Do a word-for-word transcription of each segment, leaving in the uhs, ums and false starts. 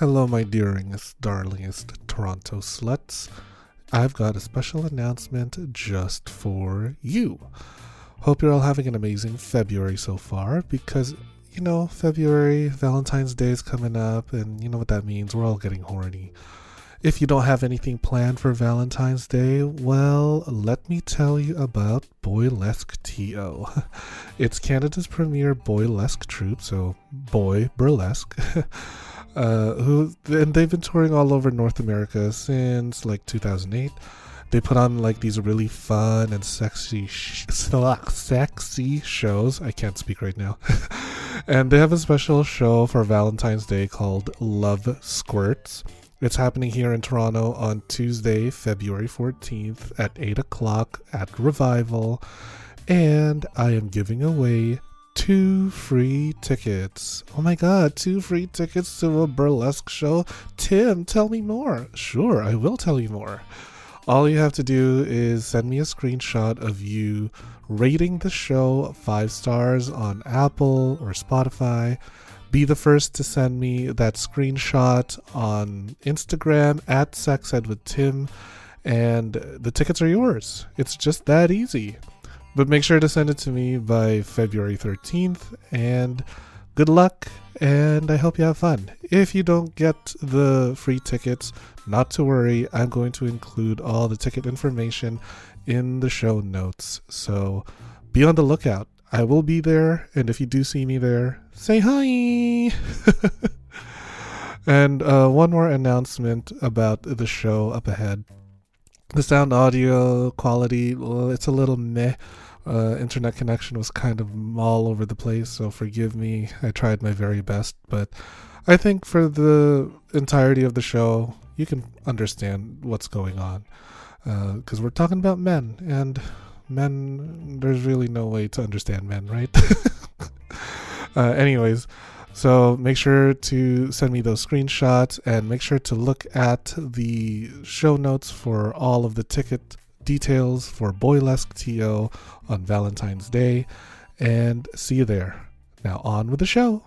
Hello my dearingest, darlingest Toronto sluts. I've got a special announcement just for you. Hope you're all having an amazing February so far, because, you know, February, Valentine's Day is coming up, and you know what that means, we're all getting horny. If you don't have anything planned for Valentine's Day, well, let me tell you about Boylesque T O. It's Canada's premier boylesque troupe, so boy burlesque. Uh, who and they've been touring all over North America since like two thousand eight. They put on like these really fun and sexy, sh- sexy shows. I can't speak right now. And they have a special show for Valentine's Day called Love Squirts. It's happening here in Toronto on Tuesday, February fourteenth at eight o'clock at Revival. And I am giving away two free tickets. Oh my god, two free tickets to a burlesque show? Tim, tell me more. Sure, I will tell you more. All you have to do is send me a screenshot of you rating the show five stars on Apple or Spotify. Be the first to send me that screenshot on Instagram at Sex Ed with Tim, and the tickets are yours. It's just that easy. But make sure to send it to me by February thirteenth, and good luck, and I hope you have fun. If you don't get the free tickets, not to worry, I'm going to include all the ticket information in the show notes, so be on the lookout. I will be there, and if you do see me there, say hi! And uh, one more announcement about the show up ahead. The sound audio quality, well, it's a little meh. Uh, internet connection was kind of all over the place, so forgive me. I tried my very best, but I think for the entirety of the show, you can understand what's going on. Because uh, we're talking about men, and men, there's really no way to understand men, right? uh, anyways, so make sure to send me those screenshots, and make sure to look at the show notes for all of the ticket details for Boylesque T O on Valentine's Day, and see you there. Now on with the show.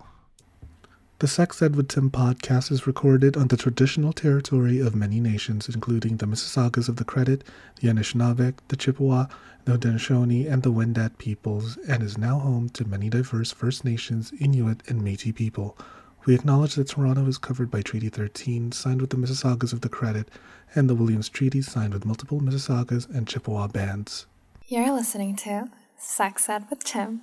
The Sex Ed with Tim podcast is recorded on the traditional territory of many nations, including the Mississaugas of the Credit, the Anishinaabeg, the Chippewa, the Haudenosaunee, and the Wendat peoples, and is now home to many diverse First Nations, Inuit, and Métis people. We acknowledge that Toronto is covered by Treaty thirteen, signed with the Mississaugas of the Credit, and the Williams Treaties, signed with multiple Mississaugas and Chippewa bands. You're listening to Sex Ed with Tim.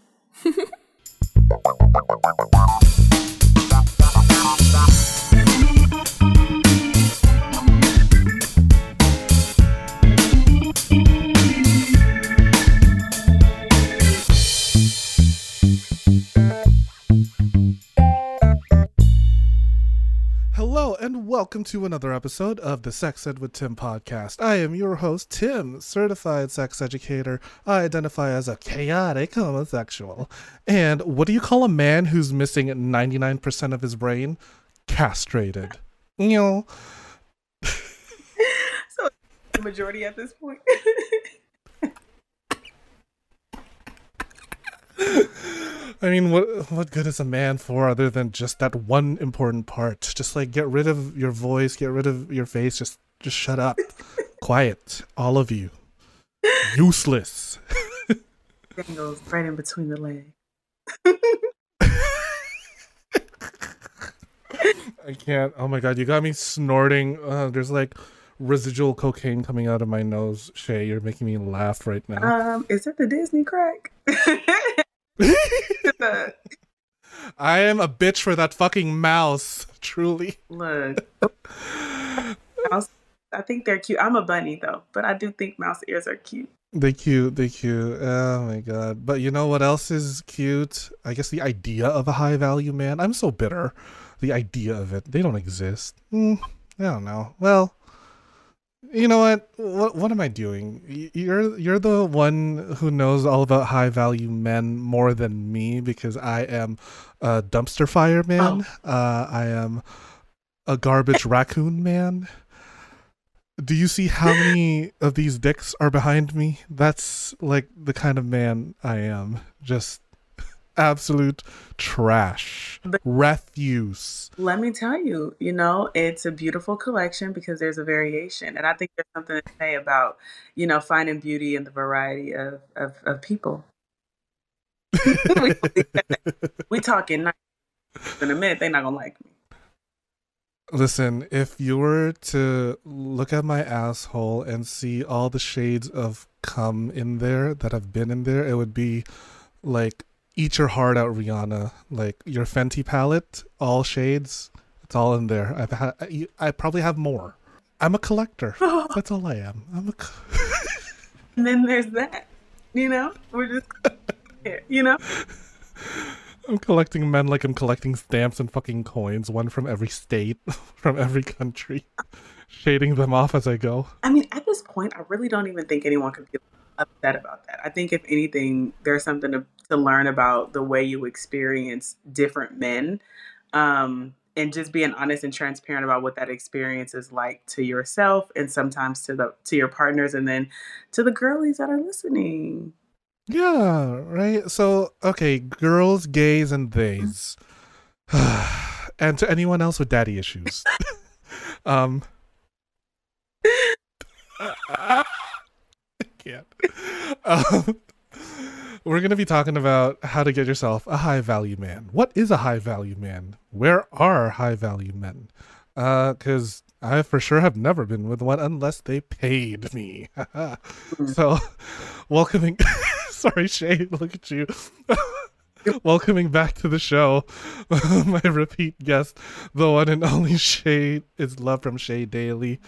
Hello and welcome to another episode of the Sex Ed with Tim podcast. I am your host, Tim, certified sex educator. I identify as a chaotic homosexual. And what do you call a man who's missing ninety-nine percent of his brain? Castrated. You know. So, the majority at this point. I mean, what what good is a man for other than just that one important part? Just like get rid of your voice, get rid of your face, just just shut up. Quiet, all of you. Useless. That goes right in between the legs. I can't. Oh my god, you got me snorting. Uh, there's like residual cocaine coming out of my nose. Shae, you're making me laugh right now. Um, is it the Disney crack? I am a bitch for that fucking mouse, truly. Look, mouse, I think they're cute. I'm a bunny though, but I do think mouse ears are cute. They cute, they cute. Oh my god. But you know what else is cute? I guess the idea of a high value man. I'm so bitter. The idea of it. They don't exist. Mm, I don't know. Well, you know what? What what am I doing? You're you're the one who knows all about high value men more than me, because I am a dumpster fire man. Oh. Uh, I am a garbage raccoon man. Do you see how many of these dicks are behind me? That's like the kind of man I am. Just absolute trash, but refuse. Let me tell you, you know, it's a beautiful collection because there's a variation. And I think there's something to say about, you know, finding beauty in the variety of, of, of people. we, we talking in a minute, they're not going to like me. Listen, if you were to look at my asshole and see all the shades of cum in there that have been in there, it would be like, eat your heart out, Rihanna. Like, your Fenty palette, all shades, it's all in there. I've had, I, I probably have more. I'm a collector. That's all I am. I'm a co- And then there's that. You know? We're just here, you know? I'm collecting men like I'm collecting stamps and fucking coins, one from every state, from every country, shading them off as I go. I mean, at this point, I really don't even think anyone could be upset about that. I think, if anything, there's something to, to learn about the way you experience different men, um, and just being honest and transparent about what that experience is like to yourself and sometimes to the to your partners and then to the girlies that are listening. Yeah, right? So, okay, girls, gays, and theys. And to anyone else with daddy issues. um, I can't. Um, we're going to be talking about how to get yourself a high-value man. What is a high-value man? Where are high-value men? Because uh, I for sure have never been with one unless they paid me. So, welcoming... Sorry, Shae, look at you. Welcoming back to the show, my repeat guest, the one and only Shae. It's love from Shae Daily.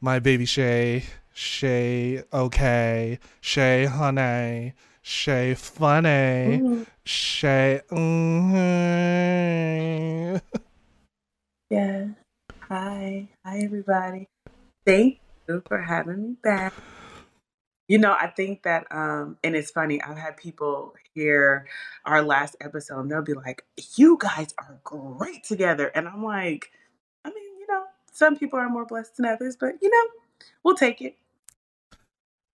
My baby Shae. Shae, okay. Shae, honey. Shae, funny. Mm-hmm. Shae, mm-hmm. Yeah. Hi. Hi, everybody. Thank you for having me back. You know, I think that, um, and it's funny, I've had people hear our last episode and they'll be like, you guys are great together. And I'm like, I mean, you know, some people are more blessed than others, but, you know, we'll take it.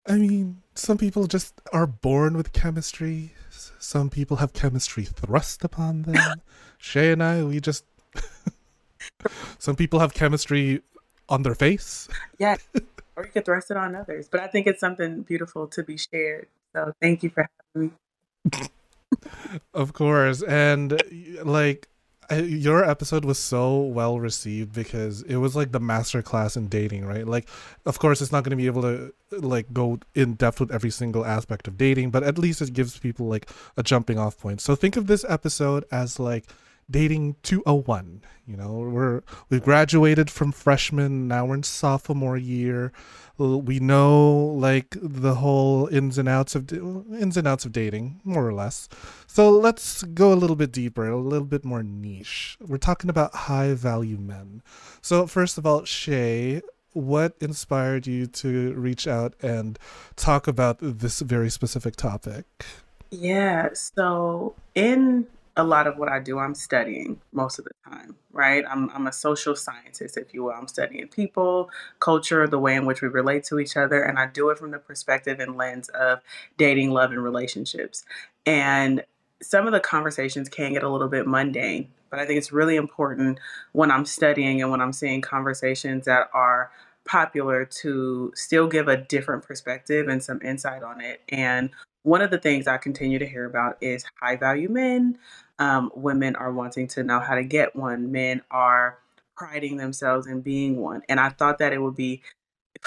I mean, some people just are born with chemistry. Some people have chemistry thrust upon them. Shae and I, we just, some people have chemistry on their face. Yeah. Or you could thrust it on others. But I think it's something beautiful to be shared. So thank you for having me. Of course. And like, your episode was so well received because it was like the masterclass in dating, right? Like, of course, it's not going to be able to like go in depth with every single aspect of dating, but at least it gives people like a jumping off point. So think of this episode as like Dating two oh one. You know, we're we've graduated from freshman, now we're in sophomore year. We know like the whole ins and outs of ins and outs of dating, more or less. So let's go a little bit deeper, a little bit more niche. We're talking about high value men. So first of all, Shae, what inspired you to reach out and talk about this very specific topic? Yeah, so in a lot of what I do, I'm studying most of the time, right? I'm I'm a social scientist, if you will. I'm studying people, culture, the way in which we relate to each other. And I do it from the perspective and lens of dating, love, and relationships. And some of the conversations can get a little bit mundane, but I think it's really important when I'm studying and when I'm seeing conversations that are popular to still give a different perspective and some insight on it. And one of the things I continue to hear about is high value men. Um, women are wanting to know how to get one. Men are priding themselves in being one. And I thought that it would be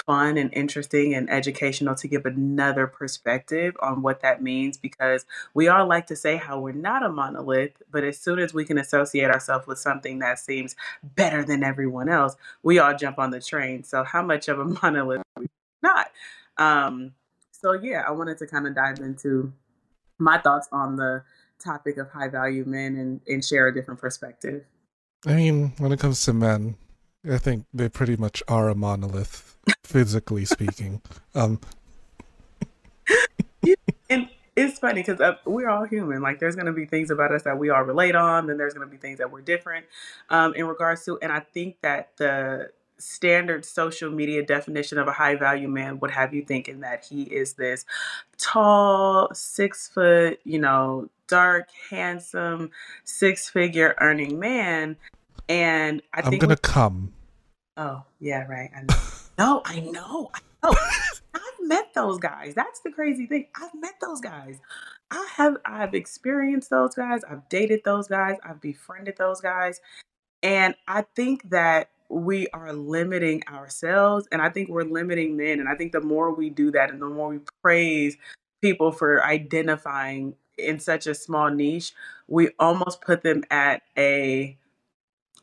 fun and interesting and educational to give another perspective on what that means, because we all like to say how we're not a monolith, but as soon as we can associate ourselves with something that seems better than everyone else, we all jump on the train. So how much of a monolith are we not? Um, So, yeah, I wanted to kind of dive into my thoughts on the topic of high-value men and, and share a different perspective. I mean, when it comes to men, I think they pretty much are a monolith, physically speaking. Um. Yeah, and it's funny because uh, we're all human. Like, there's going to be things about us that we all relate on, then there's going to be things that we're different um, in regards to. And I think that the standard social media definition of a high value man would have you thinking that he is this tall, six foot, you know, dark, handsome, six figure earning man. And I I'm think I'm gonna come. Oh yeah, right. I know. No, I know. I know. I've met those guys. That's the crazy thing. I've met those guys. I have. I've experienced those guys. I've dated those guys. I've befriended those guys. And I think that we are limiting ourselves, and I think we're limiting men. And I think the more we do that, and the more we praise people for identifying in such a small niche, we almost put them at a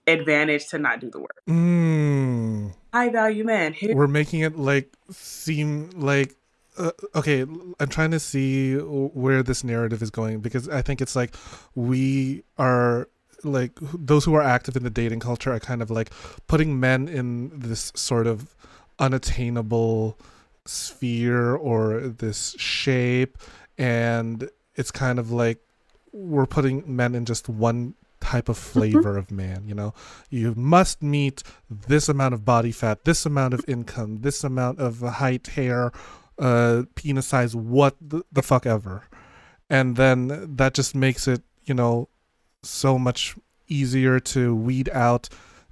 advantage to not do the work. Mm. High value men. Here- we're making it like seem like uh, okay. I'm trying to see where this narrative is going, because I think it's like we are. Like those who are active in the dating culture are kind of like putting men in this sort of unattainable sphere or this shape, and it's kind of like we're putting men in just one type of flavor mm-hmm. of man. You know, you must meet this amount of body fat, this amount of income, this amount of height, hair, uh penis size, what the, the fuck ever. And then that just makes it, you know, so much easier to weed out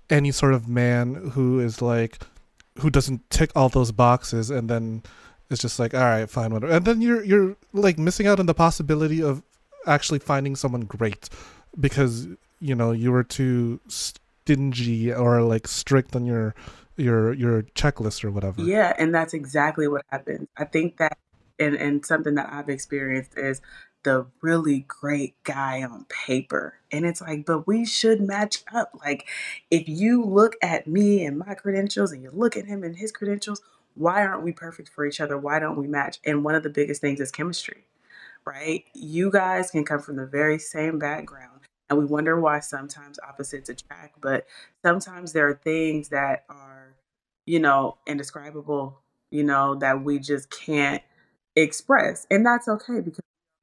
any sort of man who is like, who doesn't tick all those boxes. And then it's just like, all right, fine, whatever. And then you're you're like missing out on the possibility of actually finding someone great, because you know you were too stingy or like strict on your your your checklist or whatever. Yeah, and that's exactly what happens. I think that, and and something that I've experienced is the really great guy on paper. And it's like, but we should match up. Like, if you look at me and my credentials and you look at him and his credentials, why aren't we perfect for each other? Why don't we match? And one of the biggest things is chemistry, right? You guys can come from the very same background, and we wonder why sometimes opposites attract, but sometimes there are things that are, you know, indescribable, you know, that we just can't express. And that's okay, because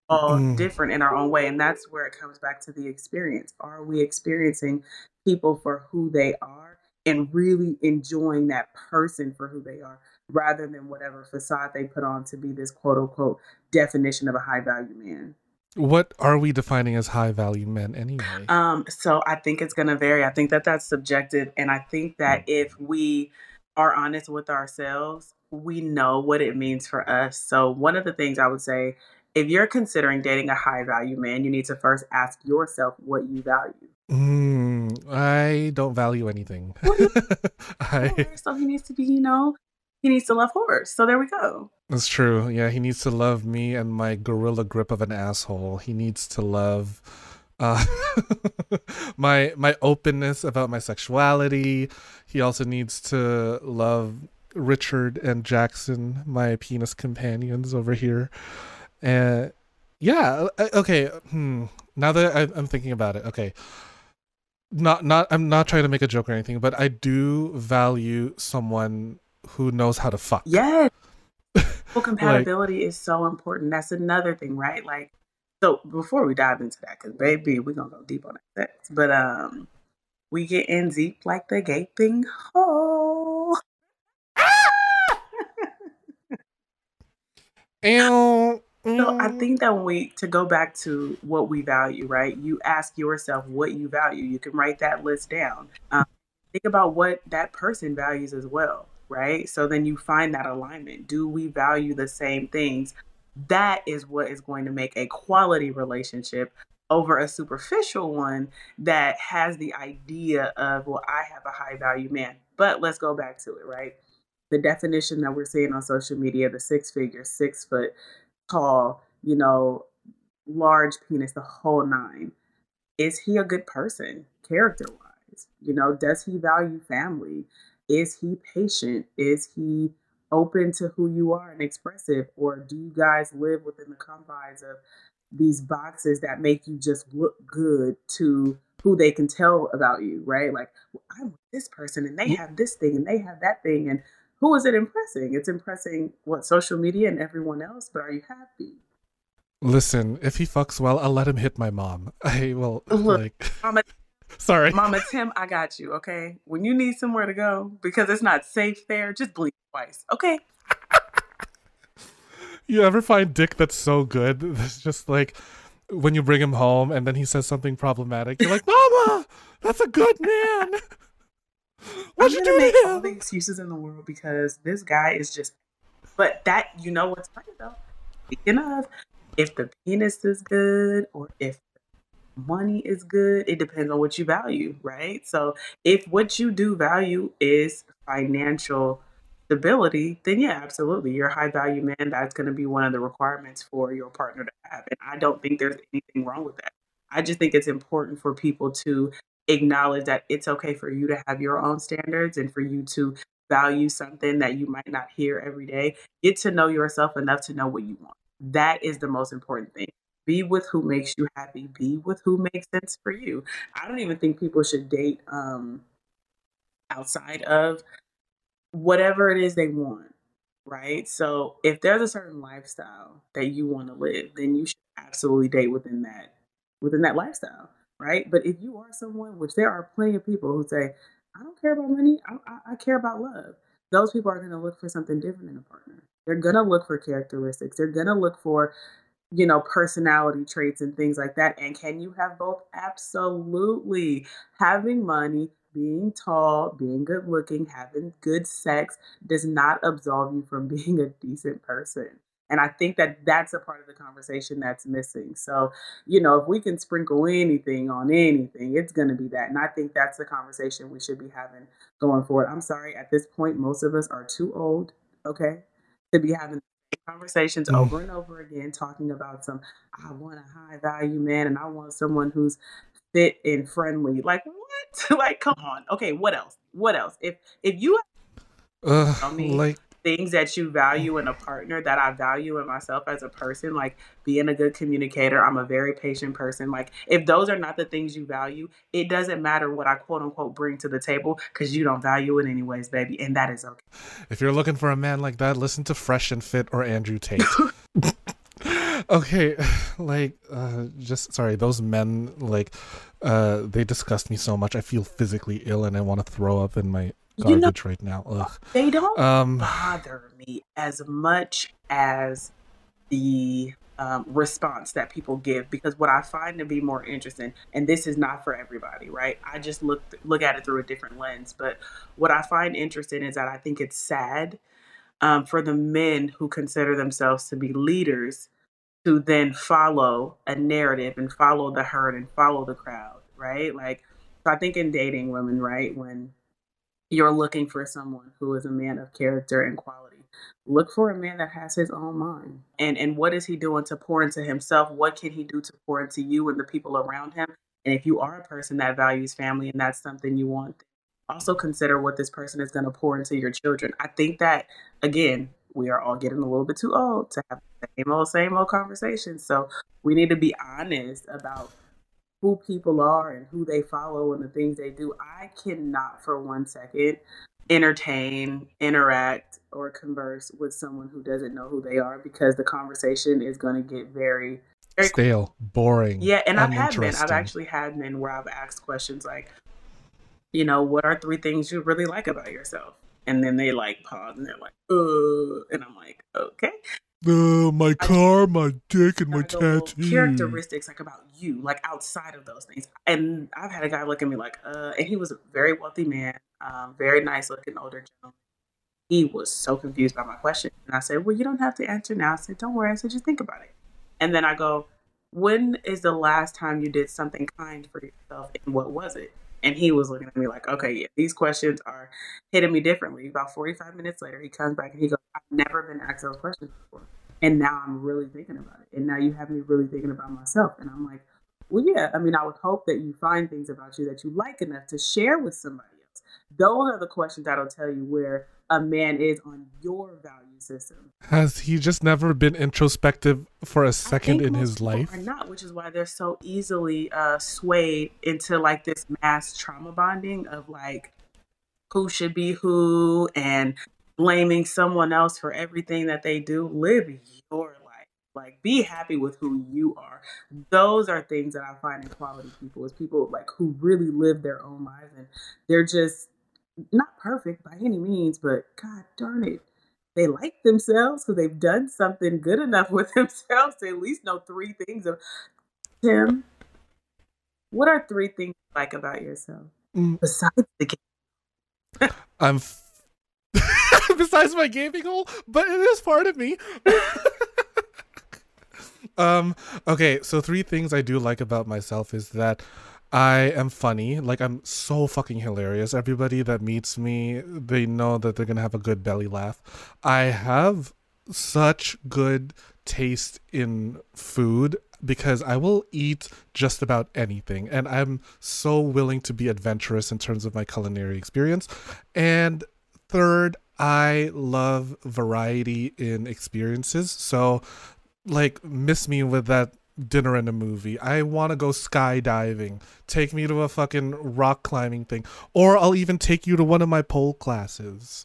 all mm. different in our own way. And that's where it comes back to the experience. Are we experiencing people for who they are and really enjoying that person for who they are, rather than whatever facade they put on to be this quote unquote definition of a high value man? What are we defining as high value men anyway? Um, so I think it's going to vary. I think that that's subjective. And I think that if we are honest with ourselves, we know what it means for us. So one of the things I would say, if you're considering dating a high value man, you need to first ask yourself what you value. Mm, I don't value anything. Well, I... So he needs to be, you know, he needs to love whores. So there we go. That's true. Yeah, he needs to love me and my gorilla grip of an asshole. He needs to love uh, my my openness about my sexuality. He also needs to love Richard and Jackson, my penis companions over here. Uh, yeah. Okay. Hmm. Now that I, I'm thinking about it, okay. Not, not. I'm not trying to make a joke or anything, but I do value someone who knows how to fuck. Yes. Well, compatibility like, is so important. That's another thing, right? Like, so before we dive into that, because baby, we're gonna go deep on that sex, but um, we get in deep like the gaping hole. And. So I think that when we, to go back to what we value, right? You ask yourself what you value. You can write that list down. Um, think about what that person values as well, right? So then you find that alignment. Do we value the same things? That is what is going to make a quality relationship over a superficial one that has the idea of, well, I have a high value man. But let's go back to it, right? The definition that we're seeing on social media, the six figure, six foot, tall, you know, large penis, the whole nine. Is he a good person, character-wise? You know, does he value family? Is he patient? Is he open to who you are and expressive? Or do you guys live within the confines of these boxes that make you just look good to who they can tell about you, right? Like, well, I'm with this person and they have this thing and they have that thing, and who is it impressing? It's impressing, what, social media and everyone else, but are you happy? Listen, if he fucks well, I'll let him hit my mom. I will, look, like... Mama, Sorry. Mama Tim, I got you, okay? When you need somewhere to go, because it's not safe there, just blink twice, okay? You ever find dick that's so good? It's just like when you bring him home and then he says something problematic, you're like, Mama, that's a good man. What'd you do to him? I'm gonna make all the excuses in the world because this guy is just... But that, you know what's funny though? Speaking of, if the penis is good or if money is good, it depends on what you value, right? So if what you do value is financial stability, then yeah, absolutely. You're a high value man. That's going to be one of the requirements for your partner to have. And I don't think there's anything wrong with that. I just think it's important for people to acknowledge that it's okay for you to have your own standards and for you to value something that you might not hear every day. Get to know yourself enough to know what you want. That is the most important thing. Be with who makes you happy. Be with who makes sense for you. I don't even think people should date um, outside of whatever it is they want, right? So if there's a certain lifestyle that you want to live, then you should absolutely date within that, within that lifestyle, right? But if you are someone, which there are plenty of people who say, I don't care about money, I, I, I care about love. Those people are going to look for something different in a partner. They're going to look for characteristics. They're going to look for, you know, personality traits and things like that. And can you have both? Absolutely. Having money, being tall, being good looking, having good sex does not absolve you from being a decent person. And I think that that's a part of the conversation that's missing. So, you know, if we can sprinkle anything on anything, it's going to be that. And I think that's the conversation we should be having going forward. I'm sorry, at this point, most of us are too old, okay, to be having conversations over and over again, talking about some, I want a high value man and I want someone who's fit and friendly. Like, what? Like, come on. Okay, what else? What else? If if you uh, I mean, like, things that you value in a partner that I value in myself as a person, like being a good communicator, I'm a very patient person. Like, if those are not the things you value, it doesn't matter what I quote unquote bring to the table because you don't value it anyways, baby. And that is okay. If you're looking for a man like that, listen to Fresh and Fit or Andrew Tate. Okay, like, uh, just, sorry, those men, like, uh, they disgust me so much. I feel physically ill and I want to throw up in my garbage you know, right now. Ugh. They don't um, bother me as much as the um, response that people give, because what I find to be more interesting, and this is not for everybody, right? I just look, look at it through a different lens, but what I find interesting is that I think it's sad um, for the men who consider themselves to be leaders to then follow a narrative and follow the herd and follow the crowd, right? Like, so I think in dating women, right, when you're looking for someone who is a man of character and quality, look for a man that has his own mind. And and what is he doing to pour into himself? What can he do to pour into you and the people around him? And if you are a person that values family and that's something you want, also consider what this person is going to pour into your children. I think that, again, we are all getting a little bit too old to have the same old, same old conversations. So we need to be honest about who people are and who they follow and the things they do. I cannot for one second entertain, interact, or converse with someone who doesn't know who they are, because the conversation is going to get very, very stale, boring. Yeah, and I've had men. I've actually had men where I've asked questions like, you know, what are three things you really like about yourself? And then they like pause and they're like, uh, and I'm like, okay. Uh, my car, my dick, and my tattoo. Characteristics like about you, like outside of those things. And I've had a guy look at me like, uh, and he was a very wealthy man, um, very nice looking older gentleman. He was so confused by my question. And I said, well, you don't have to answer now. I said, don't worry. I said, just think about it. And then I go, when is the last time you did something kind for yourself and what was it? And he was looking at me like, okay, yeah, these questions are hitting me differently. About forty-five minutes later, he comes back and he goes, I've never been asked those questions before. And now I'm really thinking about it. And now you have me really thinking about myself. And I'm like, well, yeah, I mean, I would hope that you find things about you that you like enough to share with somebody else. Those are the questions that'll tell you where a man is on your value system. Has he just never been introspective for a second in his life? Or not, which is why they're so easily uh, swayed into like this mass trauma bonding of like who should be who and blaming someone else for everything that they do. Live your life. Like, be happy with who you are. Those are things that I find in quality people, is people like who really live their own lives, and they're just not perfect by any means, but God darn it, they like themselves because they've done something good enough with themselves to at least know three things. Of Tim, what are three things you like about yourself mm. besides the game? I'm f- besides my gaming hole, but it is part of me. Um, okay, so three things I do like about myself is that I am funny. Like, I'm so fucking hilarious. Everybody that meets me, they know that they're gonna have a good belly laugh. I have such good taste in food because I will eat just about anything, and I'm so willing to be adventurous in terms of my culinary experience. And third, I love variety in experiences. So, like, miss me with that dinner and a movie. I want to go skydiving. Take me to a fucking rock climbing thing. Or I'll even take you to one of my pole classes.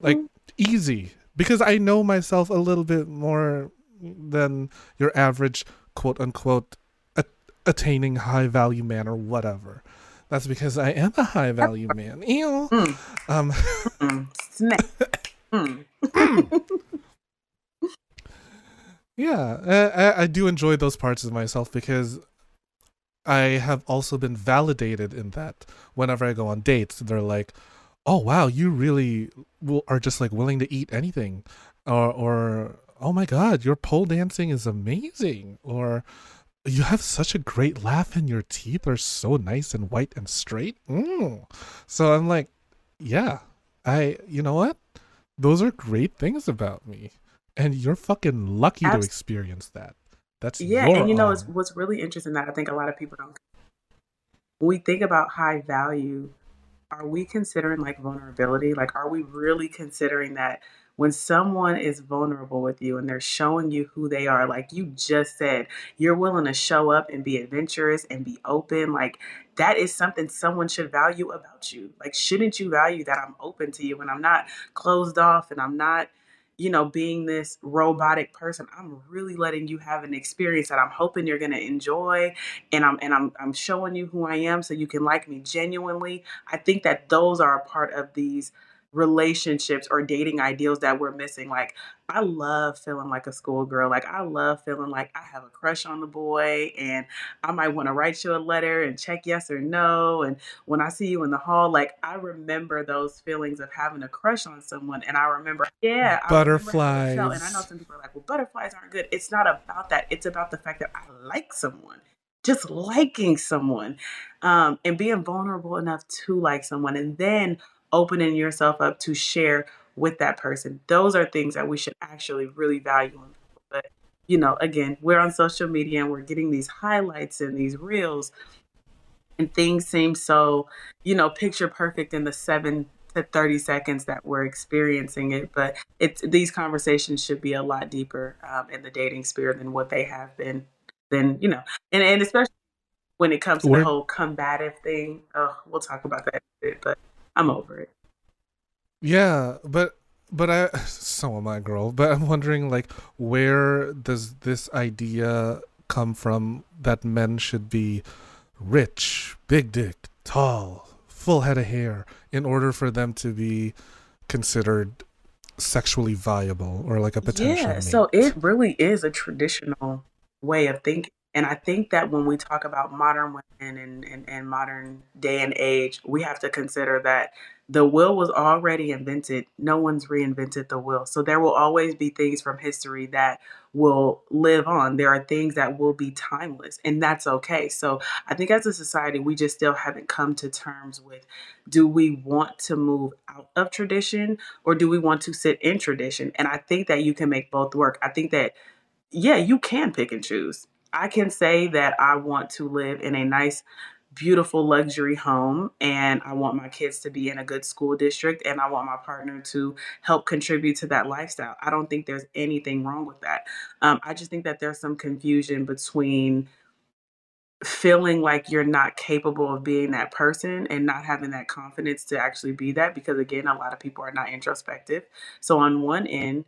Like, easy. Because I know myself a little bit more than your average, quote unquote, a- attaining high value man or whatever. That's because I am a high value man. Ew. Mm. Um. mm. Mm. Yeah, I, I do enjoy those parts of myself because I have also been validated in that. Whenever I go on dates, they're like, "Oh wow, you really will, are just like willing to eat anything," or, or "Oh my God, your pole dancing is amazing," or "You have such a great laugh and your teeth are so nice and white and straight." Mm. So I'm like, yeah, I you know what? Those are great things about me. And you're fucking lucky Absolutely. to experience that. That's yeah, your and you know it's, what's really interesting that I think a lot of people don't. When we think about high value, are we considering like vulnerability? Like, are we really considering that when someone is vulnerable with you and they're showing you who they are? Like you just said, you're willing to show up and be adventurous and be open. Like, that is something someone should value about you. Like, shouldn't you value that I'm open to you and I'm not closed off and I'm not, you know, being this robotic person? I'm really letting you have an experience that I'm hoping you're going to enjoy. And I'm, and I'm, I'm showing you who I am so you can like me genuinely. I think that those are a part of these relationships or dating ideals that we're missing. Like, I love feeling like a schoolgirl. Like, I love feeling like I have a crush on the boy and I might want to write you a letter and check yes or no. And when I see you in the hall, like, I remember those feelings of having a crush on someone. And I remember, yeah, butterflies. I remember and I know some people are like, well, butterflies aren't good. It's not about that. It's about the fact that I like someone. Just liking someone, um, and being vulnerable enough to like someone, and then opening yourself up to share with that person. Those are things that we should actually really value. But, you know, again, we're on social media and we're getting these highlights and these reels, and things seem so, you know, picture perfect in the seven to thirty seconds that we're experiencing it. But it's, these conversations should be a lot deeper um, in the dating sphere than what they have been, than, you know, and, and especially when it comes to we're- the whole combative thing. Oh, we'll talk about that a bit, but I'm over it. Yeah, but but I so am I, girl. But I'm wondering, like, where does this idea come from that men should be rich, big dick, tall, full head of hair in order for them to be considered sexually viable or like a potential Yeah, mate? So it really is a traditional way of thinking. And I think that when we talk about modern women and, and, and modern day and age, we have to consider that the wheel was already invented. No one's reinvented the wheel. So there will always be things from history that will live on. There are things that will be timeless, and that's okay. So I think as a society, we just still haven't come to terms with, do we want to move out of tradition or do we want to sit in tradition? And I think that you can make both work. I think that, yeah, you can pick and choose. I can say that I want to live in a nice, beautiful luxury home, and I want my kids to be in a good school district, and I want my partner to help contribute to that lifestyle. I don't think there's anything wrong with that. Um, I just think that there's some confusion between feeling like you're not capable of being that person and not having that confidence to actually be that, because, again, a lot of people are not introspective. So on one end,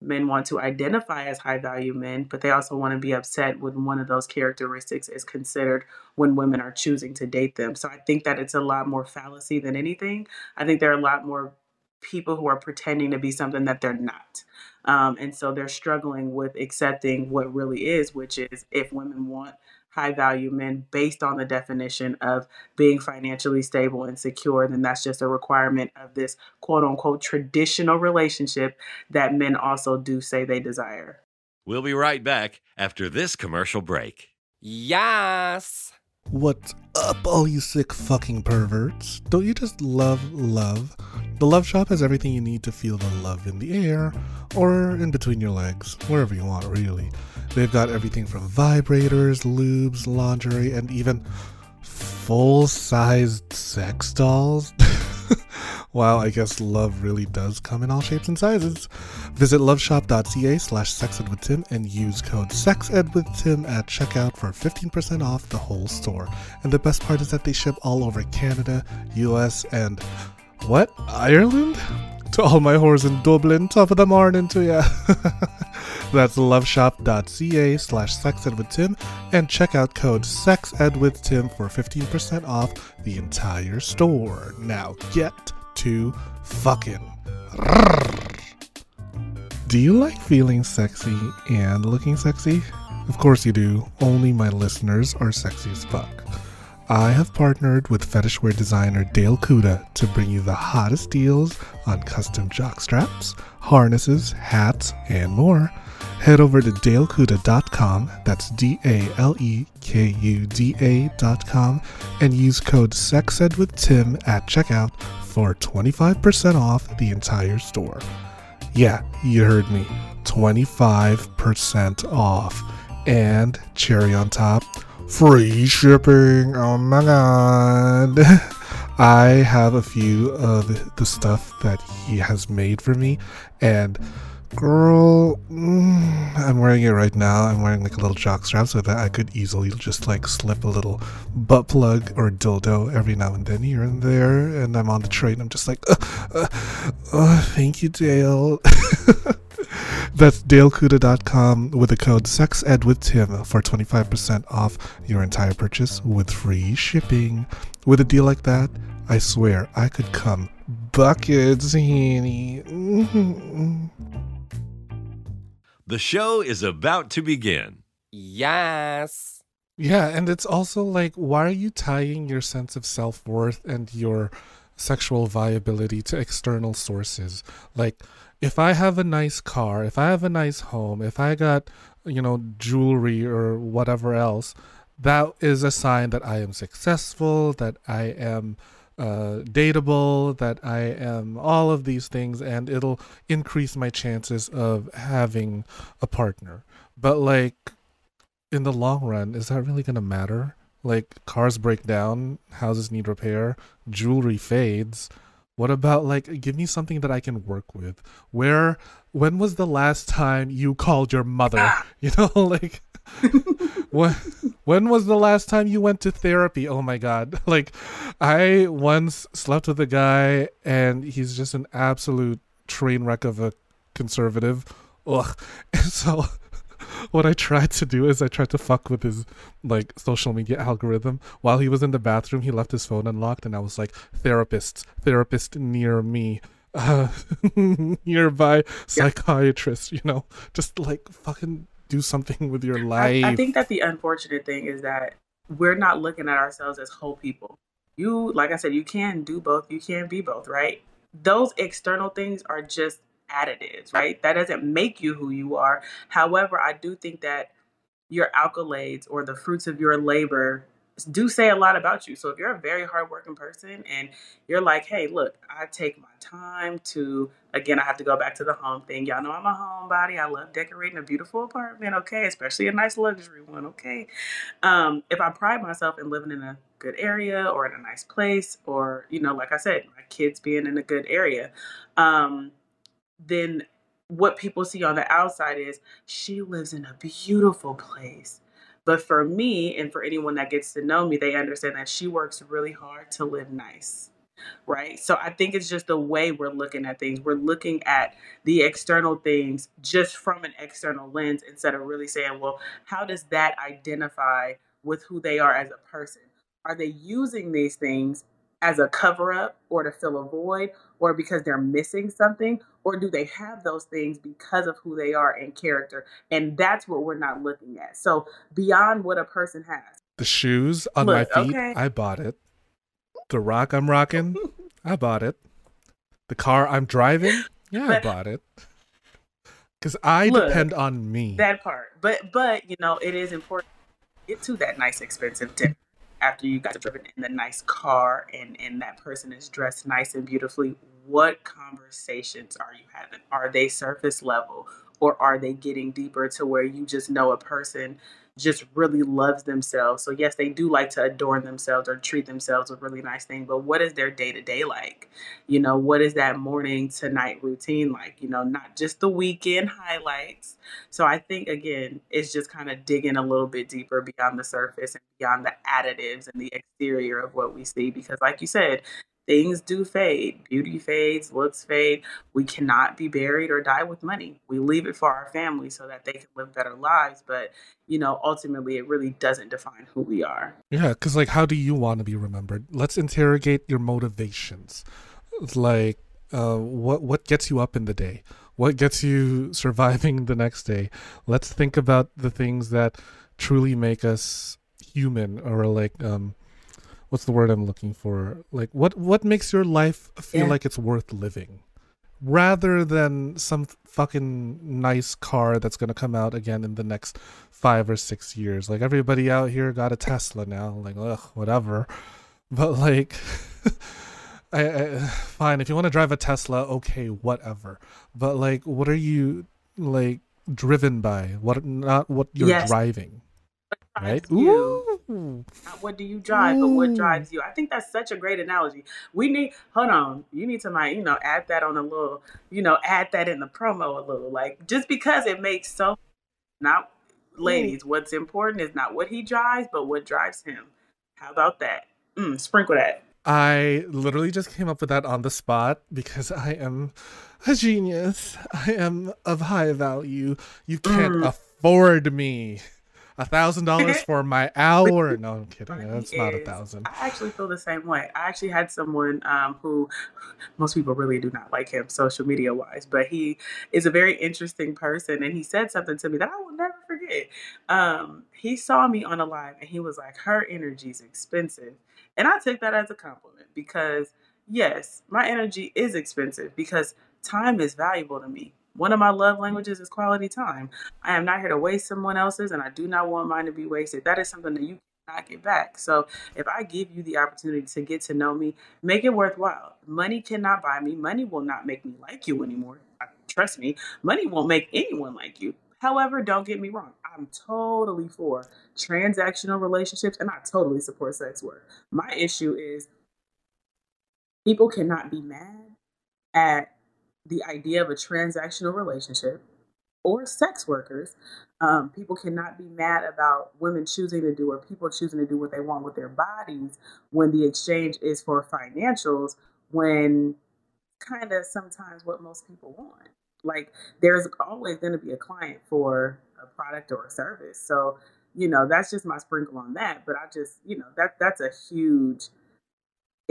Men want to identify as high-value men, but they also want to be upset when one of those characteristics is considered when women are choosing to date them. So I think that it's a lot more fallacy than anything. I think there are a lot more people who are pretending to be something that they're not. Um, and so they're struggling with accepting what really is, which is if women want high-value men based on the definition of being financially stable and secure, then that's just a requirement of this quote-unquote traditional relationship that men also do say they desire. We'll be right back after this commercial break. Yes! What's up, all you sick fucking perverts? Don't you just love love? The Love Shop has everything you need to feel the love in the air or in between your legs, wherever you want, really. They've got everything from vibrators, lubes, lingerie, and even full-sized sex dolls. Wow, I guess love really does come in all shapes and sizes. Visit loveshop.ca slash sexedwithtim and use code sexedwithtim at checkout for fifteen percent off the whole store. And the best part is that they ship all over Canada, U S, and... what? Ireland? To all my whores in Dublin, top of the morning to ya. That's loveshop.ca slash sexedwithtim and check out code sexedwithtim for fifteen percent off the entire store. Now get to fucking. Do you like feeling sexy and looking sexy? Of course you do. Only my listeners are sexy as fuck. I have partnered with fetishwear designer Dale Kuda to bring you the hottest deals on custom jockstraps, harnesses, hats, and more. Head over to dale kuda dot com, that's D A L E K U D A dot com, and use code SEXEDWITHTIM at checkout for twenty-five percent off the entire store. Yeah, you heard me, twenty-five percent off. And cherry on top, free shipping. Oh my god. I have a few of the stuff that he has made for me, and girl, mm, I'm wearing it right now. I'm wearing like a little jock strap so that I could easily just like slip a little butt plug or dildo every now and then here and there, and I'm on the train. I'm just like, uh, uh, uh, thank you, Dale. That's dale kuda dot com with the code SEXEDWITHTIM for twenty-five percent off your entire purchase with free shipping. With a deal like that, I swear I could come buckets, honey. The show is about to begin. Yes. Yeah, and it's also like, why are you tying your sense of self-worth and your sexual viability to external sources? Like, if I have a nice car, if I have a nice home, if I got, you know, jewelry or whatever else, that is a sign that I am successful, that I am uh, dateable, that I am all of these things, and it'll increase my chances of having a partner. But, like, in the long run, is that really going to matter? Like, cars break down, houses need repair, jewelry fades. What about, like, give me something that I can work with? Where, when was the last time you called your mother? You know, like, when, when was the last time you went to therapy? Oh, my God. Like, I once slept with a guy, and he's just an absolute train wreck of a conservative. Ugh. And so what I tried to do is I tried to fuck with his, like, social media algorithm. While he was in the bathroom, he left his phone unlocked, and I was like, therapist, therapist near me, uh, nearby psychiatrist, you know, just, like, fucking do something with your life. I, I think that the unfortunate thing is that we're not looking at ourselves as whole people. You, like I said, you can do both. You can be both, right? Those external things are just additives, right? That doesn't make you who you are. However, I do think that your accolades or the fruits of your labor do say a lot about you. So if you're a very hardworking person and you're like, hey, look, I take my time to, again, I have to go back to the home thing. Y'all know I'm a homebody. I love decorating a beautiful apartment, okay, especially a nice luxury one, okay. Um, if I pride myself in living in a good area or in a nice place or, you know, like I said, my kids being in a good area, um, then what people see on the outside is she lives in a beautiful place. But for me, and for anyone that gets to know me, they understand that she works really hard to live nice. right? So I think it's just the way we're looking at things. We're looking at the external things just from an external lens instead of really saying, well, how does that identify with who they are as a person? Are they using these things as a cover up or to fill a void or because they're missing something? Or do they have those things because of who they are in character? And that's what we're not looking at. So beyond what a person has. The shoes on Look, my feet, okay. I bought it. The rock I'm rocking, I bought it. The car I'm driving, yeah, but, I bought it. Because I look, depend on me. That part. But, but you know, it is important to get to that nice, expensive dinner. After you guys are driven in the nice car and, and that person is dressed nice and beautifully, what conversations are you having? Are they surface level or are they getting deeper to where you just know a person just really loves themselves? So yes, they do like to adorn themselves or treat themselves with really nice things, but what is their day-to-day like? You know, what is that morning to night routine like? You know, not just the weekend highlights. So I think, again, it's just kind of digging a little bit deeper beyond the surface and beyond the additives and the exterior of what we see. Because like you said, things do fade. Beauty fades, looks fade. We cannot be buried or die with money. We leave it for our family so that they can live better lives. But, you know, ultimately it really doesn't define who we are. Yeah, because like, how do you want to be remembered? Let's interrogate your motivations. Like, uh, what, what gets you up in the day? What gets you surviving the next day? Let's think about the things that truly make us human or like... um. What's the word I'm looking for? Like, what, what makes your life feel yeah. like it's worth living? Rather than some fucking nice car that's going to come out again in the next five or six years. Like, everybody out here got a Tesla now. Like, ugh, whatever. But, like, I, I, fine, if you want to drive a Tesla, okay, whatever. But, like, what are you, like, driven by? What Not what you're yes. driving. Right? You. Ooh. Not what do you drive, Ooh. But what drives you? I think that's such a great analogy. We need, hold on, you need to, my, you know, add that on a little, you know, add that in the promo a little. Like, just because it makes so, not, ladies, Ooh. What's important is not what he drives, but what drives him. How about that? Mm, sprinkle that. I literally just came up with that on the spot because I am a genius. I am of high value. You can't mm. afford me. A thousand dollars for my hour? No, I'm kidding. That's not a thousand. I actually feel the same way. I actually had someone um, who most people really do not like him, social media wise, but he is a very interesting person, and he said something to me that I will never forget. Um, he saw me on a live, and he was like, "Her energy's expensive," and I took that as a compliment because yes, my energy is expensive because time is valuable to me. One of my love languages is quality time. I am not here to waste someone else's, and I do not want mine to be wasted. That is something that you cannot get back. So if I give you the opportunity to get to know me, make it worthwhile. Money cannot buy me. Money will not make me like you anymore. Trust me, money won't make anyone like you. However, don't get me wrong. I'm totally for transactional relationships, and I totally support sex work. My issue is people cannot be mad at the idea of a transactional relationship or sex workers. Um, people cannot be mad about women choosing to do or people choosing to do what they want with their bodies when the exchange is for financials, when kind of sometimes what most people want. Like, there's always going to be a client for a product or a service. So, you know, that's just my sprinkle on that. But I just, you know, that that's a huge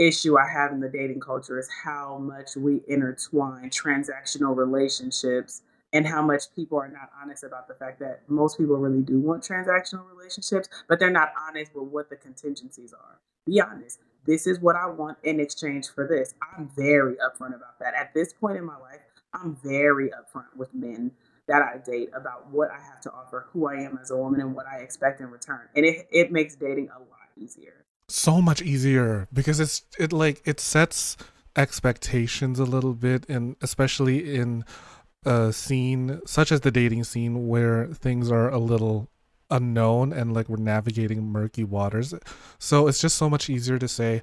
issue I have in the dating culture is how much we intertwine transactional relationships and how much people are not honest about the fact that most people really do want transactional relationships, but they're not honest with what the contingencies are. Be honest. This is what I want in exchange for this. I'm very upfront about that. At this point in my life, I'm very upfront with men that I date about what I have to offer, who I am as a woman, and what I expect in return. And it, it makes dating a lot easier. So much easier because it's it like it sets expectations a little bit, and especially in a scene such as the dating scene where things are a little unknown and like we're navigating murky waters. So it's just so much easier to say,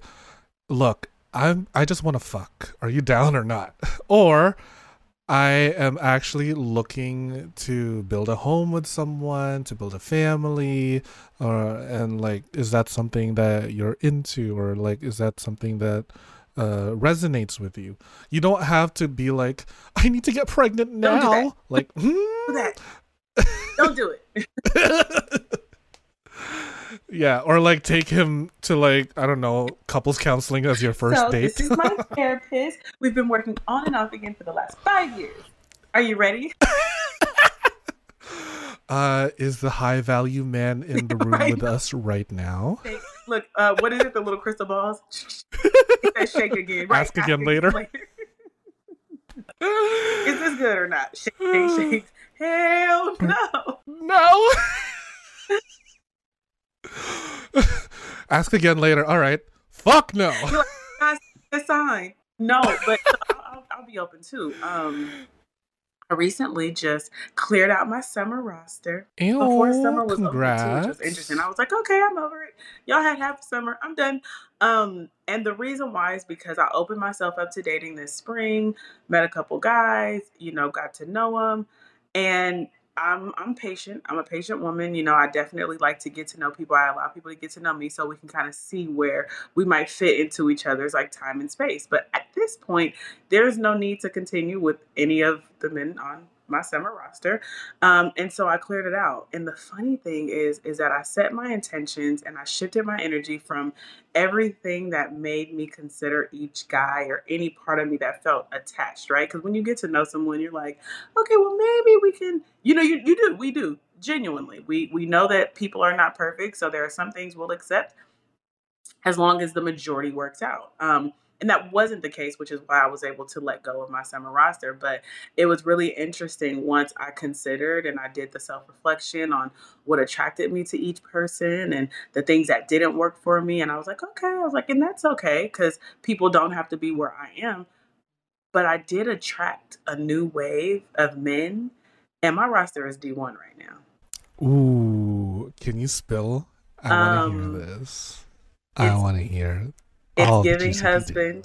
look, I'm I just want to fuck. Are you down or not? Or I am actually looking to build a home with someone, to build a family, or and like, is that something that you're into, or like, is that something that uh, resonates with you. You don't have to be like, I need to get pregnant now. Don't do that. Like, mm. Don't do it. Yeah, or like take him to like, I don't know, couples counseling as your first so, date. This is my therapist. We've been working on and off again for the last five years. Are you ready? Uh, is the high value man in the room right with now. us right now? Look, uh, what is it? The little crystal balls? That shake again. Right? Ask again Ask later. later. Is this good or not? Shake, shake, shake. Hell no. No. Ask again later. All right. Fuck no. You're like, that's the sign. No, but I'll, I'll be open too. Um, I recently just cleared out my summer roster. Ew, before summer was congrats. over, too, which was interesting. I was like, okay, I'm over it. Y'all had half summer. I'm done. Um, and the reason why is because I opened myself up to dating this spring, met a couple guys, you know, got to know them, and I'm I'm patient. I'm a patient woman. You know, I definitely like to get to know people. I allow people to get to know me so we can kind of see where we might fit into each other's like time and space. But at this point, there's no need to continue with any of the men on my summer roster. Um, and so I cleared it out. And the funny thing is, is that I set my intentions and I shifted my energy from everything that made me consider each guy or any part of me that felt attached, right? Because when you get to know someone, you're like, okay, well, maybe we can, you know, you, you do, we do genuinely. We, we know that people are not perfect. So there are some things we'll accept as long as the majority works out. Um, And that wasn't the case, which is why I was able to let go of my summer roster. But it was really interesting once I considered and I did the self-reflection on what attracted me to each person and the things that didn't work for me. And I was like, okay, I was like, and that's okay, because people don't have to be where I am. But I did attract a new wave of men, and my roster is D one right now. Ooh, can you spill? I um, want to hear this. I want to hear It's oh, giving husband.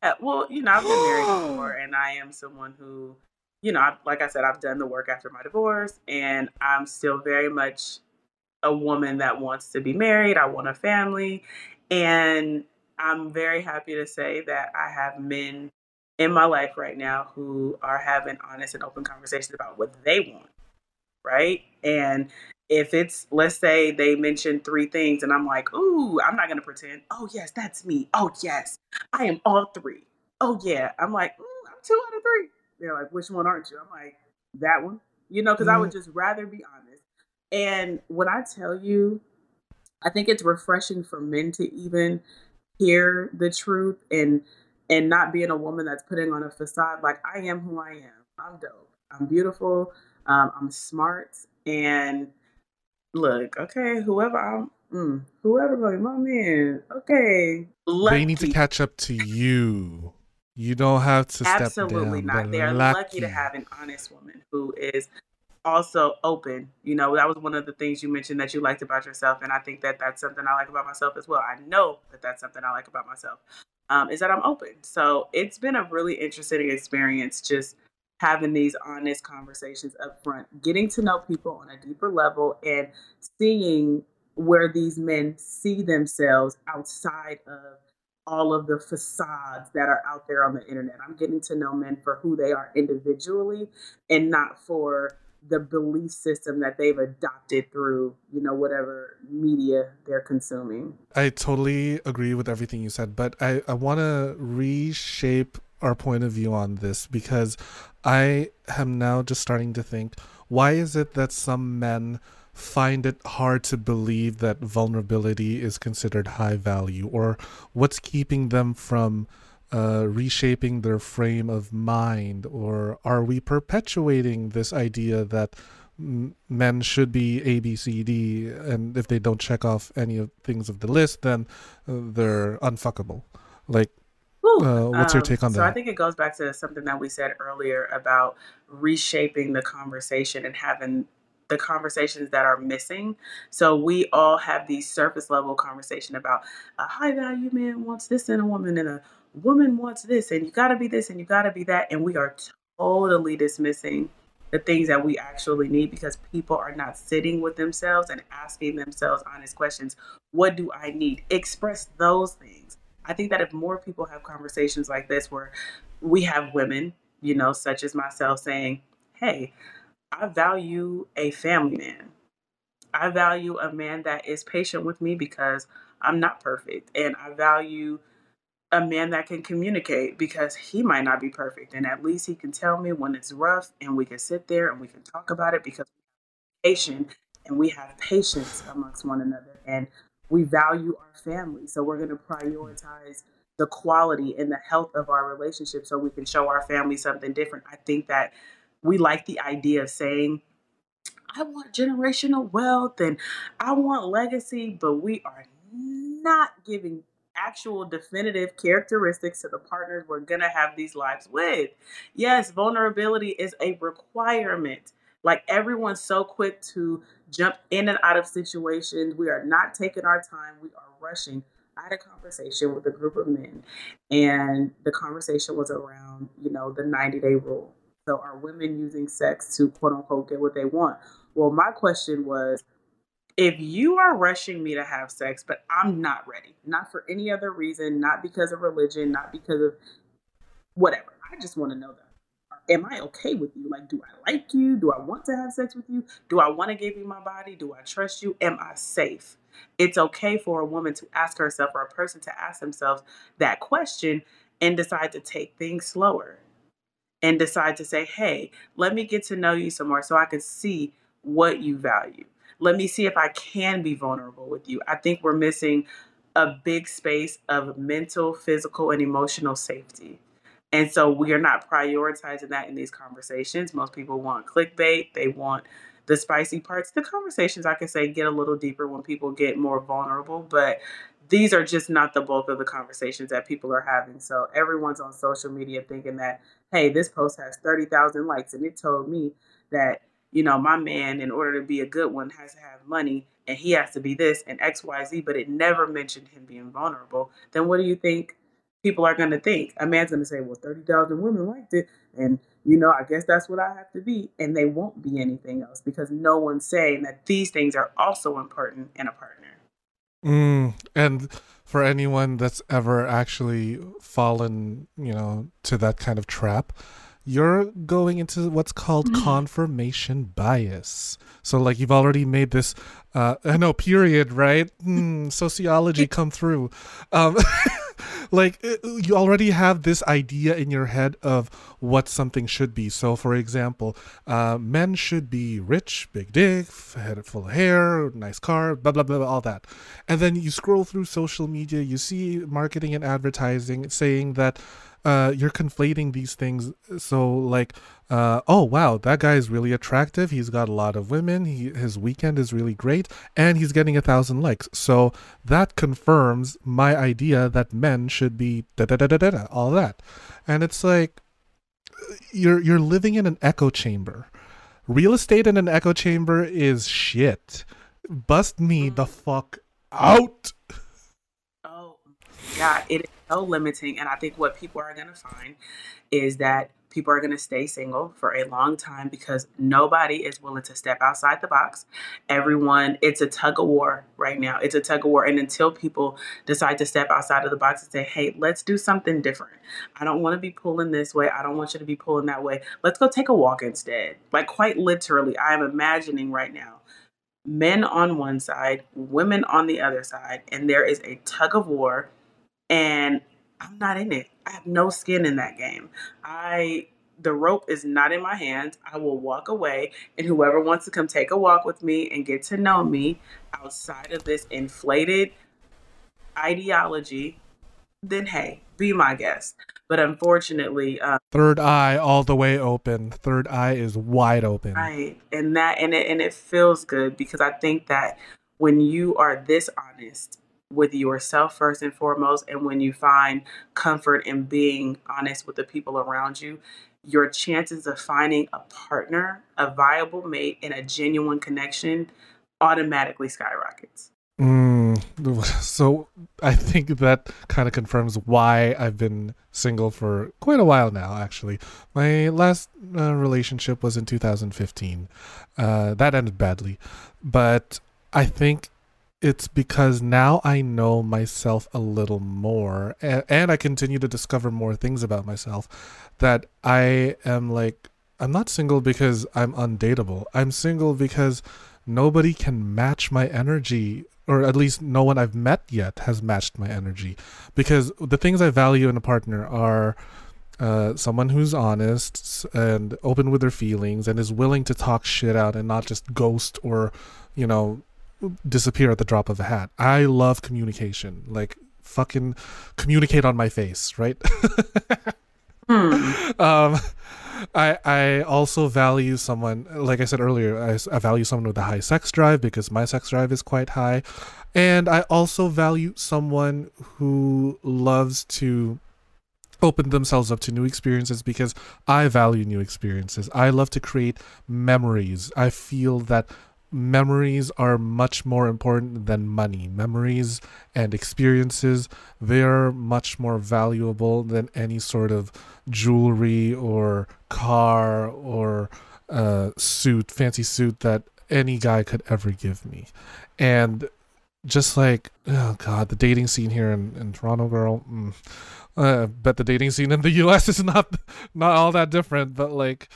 Uh, well, you know, I've been married before, and I am someone who, you know, I've, like I said, I've done the work after my divorce, and I'm still very much a woman that wants to be married. I want a family, and I'm very happy to say that I have men in my life right now who are having honest and open conversations about what they want, right? And if it's, let's say they mention three things and I'm like, ooh, I'm not going to pretend. Oh, yes, that's me. Oh, yes, I am all three. Oh, yeah. I'm like, mm, I'm two out of three. They're like, which one aren't you? I'm like, that one. You know, because mm-hmm. I would just rather be honest. And when I tell you, I think it's refreshing for men to even hear the truth and and not being a woman that's putting on a facade like, I am who I am. I'm dope. I'm beautiful. Um, I'm smart. And look, okay, whoever I'm, mm, whoever my mom is, okay. Lucky. They need to catch up to you. You don't have to step down. Absolutely not. They are lucky. lucky to have an honest woman who is also open. You know, that was one of the things you mentioned that you liked about yourself, and I think that that's something I like about myself as well. I know that that's something I like about myself, um, is that I'm open. So it's been a really interesting experience just having these honest conversations up front, getting to know people on a deeper level and seeing where these men see themselves outside of all of the facades that are out there on the internet. I'm getting to know men for who they are individually and not for the belief system that they've adopted through, you know, whatever media they're consuming. I totally agree with everything you said, but I, I want to reshape our point of view on this, because I am now just starting to think, why is it that some men find it hard to believe that vulnerability is considered high value, or what's keeping them from uh, reshaping their frame of mind? Or are we perpetuating this idea that m- men should be A, B, C, D, and if they don't check off any of things of the list, then uh, they're unfuckable? Like, Uh, what's your take on um, so that? So I think it goes back to something that we said earlier about reshaping the conversation and having the conversations that are missing. So we all have these surface level conversation about a high value man wants this in a woman and a woman wants this and you got to be this and you got to be that. And we are totally dismissing the things that we actually need because people are not sitting with themselves and asking themselves honest questions. What do I need? Express those things. I I think that if more people have conversations like this where we have women, you know, such as myself saying, hey, I value a family man. I value a man that is patient with me because I'm not perfect. And I value a man that can communicate because he might not be perfect. And at least he can tell me when it's rough and we can sit there and we can talk about it because we're patient and we have patience amongst one another. And we value our family. So we're going to prioritize the quality and the health of our relationship so we can show our family something different. I think that we like the idea of saying, I want generational wealth and I want legacy, but we are not giving actual definitive characteristics to the partners we're going to have these lives with. Yes, vulnerability is a requirement. Like, everyone's so quick to jump in and out of situations. We are not taking our time. We are rushing. I had a conversation with a group of men, and the conversation was around, you know, the ninety-day rule. So are women using sex to, quote unquote, get what they want? Well, my question was, if you are rushing me to have sex, but I'm not ready, not for any other reason, not because of religion, not because of whatever. I just want to know that. Am I okay with you? Like, do I like you? Do I want to have sex with you? Do I want to give you my body? Do I trust you? Am I safe? It's okay for a woman to ask herself, or a person to ask themselves that question, and decide to take things slower and decide to say, hey, let me get to know you some more so I can see what you value. Let me see if I can be vulnerable with you. I think we're missing a big space of mental, physical, and emotional safety. And so we are not prioritizing that in these conversations. Most people want clickbait. They want the spicy parts. The conversations, I can say, get a little deeper when people get more vulnerable. But these are just not the bulk of the conversations that people are having. So everyone's on social media thinking that, hey, this post has thirty thousand likes. And it told me that, you know, my man, in order to be a good one, has to have money. And he has to be this and X, Y, Z. But it never mentioned him being vulnerable. Then what do you think people are going to think? A man's going to say, well, thirty thousand women liked it, and, you know, I guess that's what I have to be. And they won't be anything else because no one's saying that these things are also important in a partner. Mm, and for anyone that's ever actually fallen, you know, to that kind of trap, you're going into what's called mm-hmm. confirmation bias. So, like, you've already made this, uh, no, period, right? Mm, sociology come through. Um Like, you already have this idea in your head of what something should be. So, for example, uh, men should be rich, big dick, head full of hair, nice car, blah, blah, blah, blah, all that. And then you scroll through social media, you see marketing and advertising saying that uh, you're conflating these things. So, like, uh, oh, wow, that guy is really attractive. He's got a lot of women. He, his weekend is really great. And he's getting a thousand likes. So that confirms my idea that men should be da-da-da-da-da, all that. And it's like, you're you're living in an echo chamber. Real estate in an echo chamber is shit. Bust me the fuck out. Oh, God, it is so limiting. And I think what people are going to find is that people are going to stay single for a long time because nobody is willing to step outside the box. Everyone, it's a tug of war right now. It's a tug of war. And until people decide to step outside of the box and say, hey, let's do something different. I don't want to be pulling this way. I don't want you to be pulling that way. Let's go take a walk instead. Like, quite literally, I am imagining right now men on one side, women on the other side, and there is a tug of war. And I'm not in it. I have no skin in that game. I, the rope is not in my hands. I will walk away, and whoever wants to come take a walk with me and get to know me outside of this inflated ideology, then hey, be my guest. But unfortunately, um, third eye all the way open. Third eye is wide open. Right, and that, and it, and it feels good because I think that when you are this honest with yourself first and foremost, and when you find comfort in being honest with the people around you, your chances of finding a partner, a viable mate, and a genuine connection automatically skyrockets. Mm, so I think that kind of confirms why I've been single for quite a while now, actually. My last uh, relationship was in two thousand fifteen. Uh, that ended badly. But I think it's because now I know myself a little more, and, and I continue to discover more things about myself, that I am like, I'm not single because I'm undateable. I'm single because nobody can match my energy, or at least no one I've met yet has matched my energy. Because the things I value in a partner are uh, someone who's honest and open with their feelings and is willing to talk shit out and not just ghost or, you know, disappear at the drop of a hat. I love communication. Like, fucking communicate on my face, right? mm. Um... I, I also value someone, like I said earlier, I, I value someone with a high sex drive because my sex drive is quite high. And I also value someone who loves to open themselves up to new experiences because I value new experiences. I love to create memories. I feel that memories are much more important than money. Memories and experiences, they're much more valuable than any sort of jewelry or car or uh, suit, fancy suit that any guy could ever give me. And just like, oh God, the dating scene here in, in Toronto, girl. Mm. Uh, bet the dating scene in the U S is not not all that different. But like,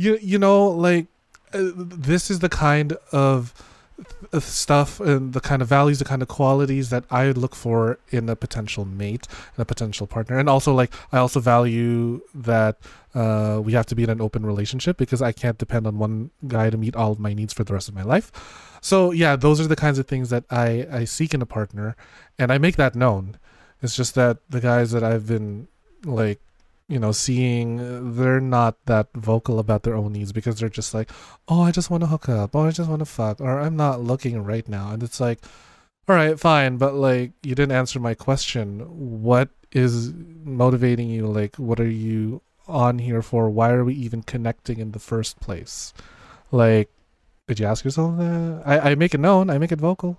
you you know, like, Uh, this is the kind of th- stuff and the kind of values, the kind of qualities that I look for in a potential mate, in a potential partner. And also, like, I also value that uh, we have to be in an open relationship because I can't depend on one guy to meet all of my needs for the rest of my life. So, yeah, those are the kinds of things that I, I seek in a partner, and I make that known. It's just that the guys that I've been, like, you know, seeing, they're not that vocal about their own needs because they're just like, oh, I just want to hook up, oh, I just want to fuck, or I'm not looking right now. And it's like, all right, fine, but like, you didn't answer my question. What is motivating you? Like, what are you on here for? Why are we even connecting in the first place? Like, did you ask yourself that? I, I make it known. I make it vocal.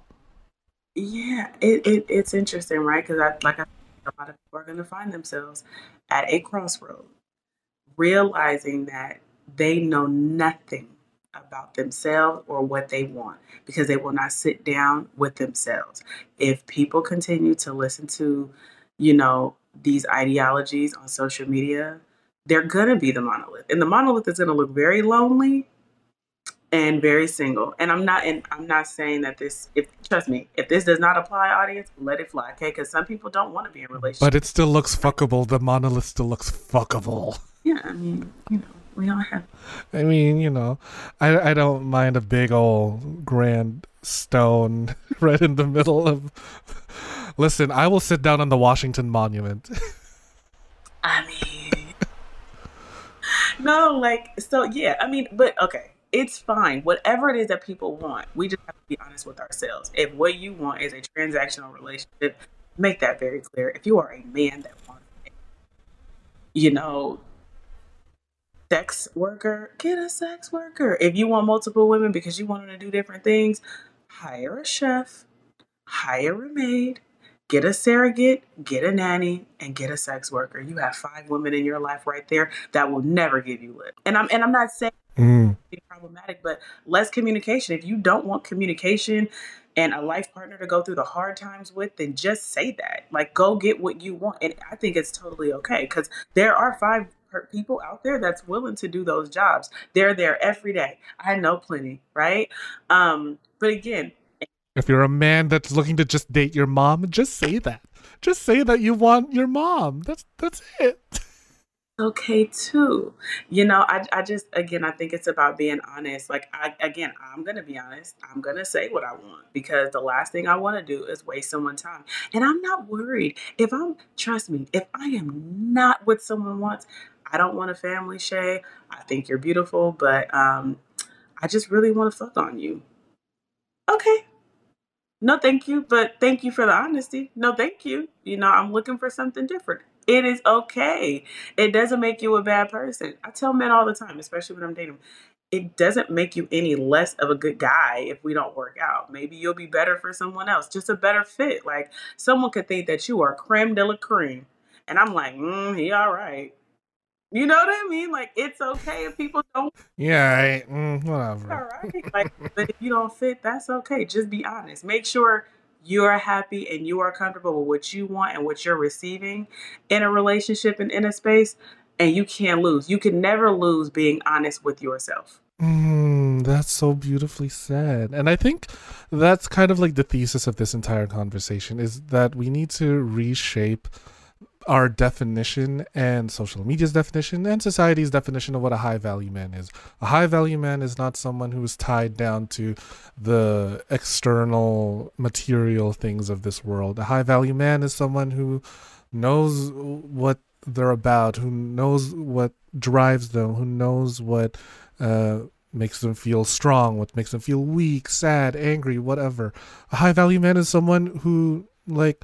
Yeah, it, it it's interesting, right? Because I like I. a lot of people are going to find themselves at a crossroad, realizing that they know nothing about themselves or what they want because they will not sit down with themselves. If people continue to listen to, you know, these ideologies on social media, they're going to be the monolith. And the monolith is going to look very lonely and very single. And I'm not and I'm not saying that this, if trust me, if this does not apply, audience, let it fly, okay? Because some people don't want to be in relationships. But it still looks fuckable. The monolith still looks fuckable. Yeah, I mean, you know, we all have. I mean, you know, I I don't mind a big old grand stone right in the middle of. Listen, I will sit down on the Washington Monument. I mean, no, like, so yeah, I mean, but okay. It's fine. Whatever it is that people want, we just have to be honest with ourselves. If what you want is a transactional relationship, make that very clear. If you are a man that wants a, you know, sex worker, get a sex worker. If you want multiple women because you want them to do different things, hire a chef, hire a maid, get a surrogate, get a nanny, and get a sex worker. You have five women in your life right there that will never give you lip. And I'm and I'm not saying Mm. It's problematic, but less communication. If you don't want communication and a life partner to go through the hard times with, then just say that. Like, go get what you want. And I think it's totally okay because there are five people out there that's willing to do those jobs. They're there every day. I know plenty, right? Um, but again, if you're a man that's looking to just date your mom, just say that. Just say that you want your mom. That's that's it. Okay too. You know, I I just, again, I think it's about being honest. Like, I, again, I'm going to be honest. I'm going to say what I want because the last thing I want to do is waste someone's time. And I'm not worried. If I'm, trust me, if I am not what someone wants, I don't want a family, Shae. I think you're beautiful, but um, I just really want to fuck on you. Okay. No, thank you. But thank you for the honesty. No, thank you. You know, I'm looking for something different. It is okay. It doesn't make you a bad person. I tell men all the time, especially when I'm dating, it doesn't make you any less of a good guy if we don't work out. Maybe you'll be better for someone else, just a better fit. Like, someone could think that you are creme de la creme. And I'm like, mm, he all right. You know what I mean? Like, it's okay if people don't. Yeah, I, mm, whatever. All right. Like, but if you don't fit, that's okay. Just be honest. Make sure you are happy and you are comfortable with what you want and what you're receiving in a relationship and in a space. And you can't lose. You can never lose being honest with yourself. Mm, that's so beautifully said. And I think that's kind of like the thesis of this entire conversation, is that we need to reshape our definition and social media's definition and society's definition of what a high-value man is. A high-value man is not someone who is tied down to the external material things of this world. A high-value man is someone who knows what they're about, who knows what drives them, who knows what uh, makes them feel strong, what makes them feel weak, sad, angry, whatever. A high-value man is someone who, like,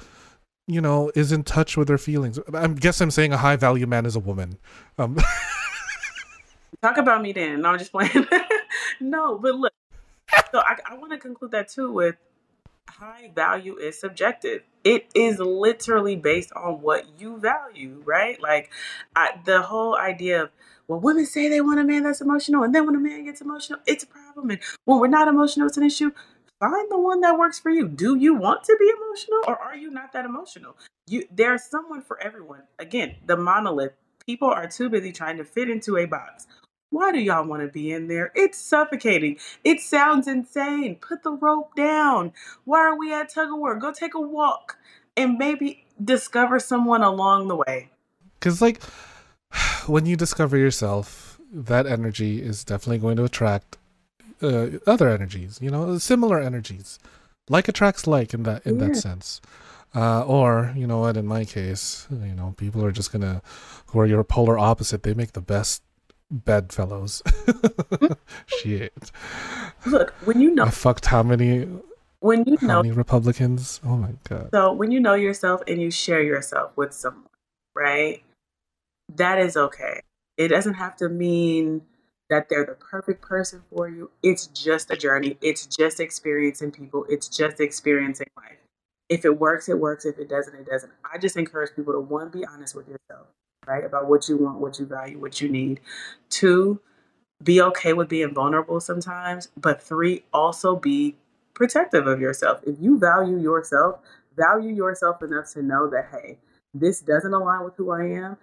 you know, is in touch with their feelings. I guess I'm saying a high value man is a woman. Um. Talk about me then. No, I'm just playing. No, but look. So I, I want to conclude that too with high value is subjective. It is literally based on what you value, right? Like I, the whole idea of, well, women say they want a man that's emotional, and then when a man gets emotional, it's a problem. And when we're not emotional, it's an issue. Find the one that works for you. Do you want to be emotional, or are you not that emotional? You, there's someone for everyone. Again, the monolith. People are too busy trying to fit into a box. Why do y'all want to be in there? It's suffocating. It sounds insane. Put the rope down. Why are we at tug of war? Go take a walk and maybe discover someone along the way. Because like when you discover yourself, that energy is definitely going to attract Uh, other energies, you know, similar energies, like attracts like in that in yeah. that sense, uh, or you know what, in my case, you know, people are just gonna who are your polar opposite. They make the best bedfellows. Shit. Look, when you know, I fucked how many? When you how know many Republicans? Oh my god! So when you know yourself and you share yourself with someone, right? That is okay. It doesn't have to mean that they're the perfect person for you. It's just a journey. It's just experiencing people. It's just experiencing life. If it works, it works. If it doesn't, it doesn't. I just encourage people to, one, be honest with yourself, right? About what you want, what you value, what you need. Two, be okay with being vulnerable sometimes. But three, also be protective of yourself. If you value yourself, value yourself enough to know that, hey, this doesn't align with who I am.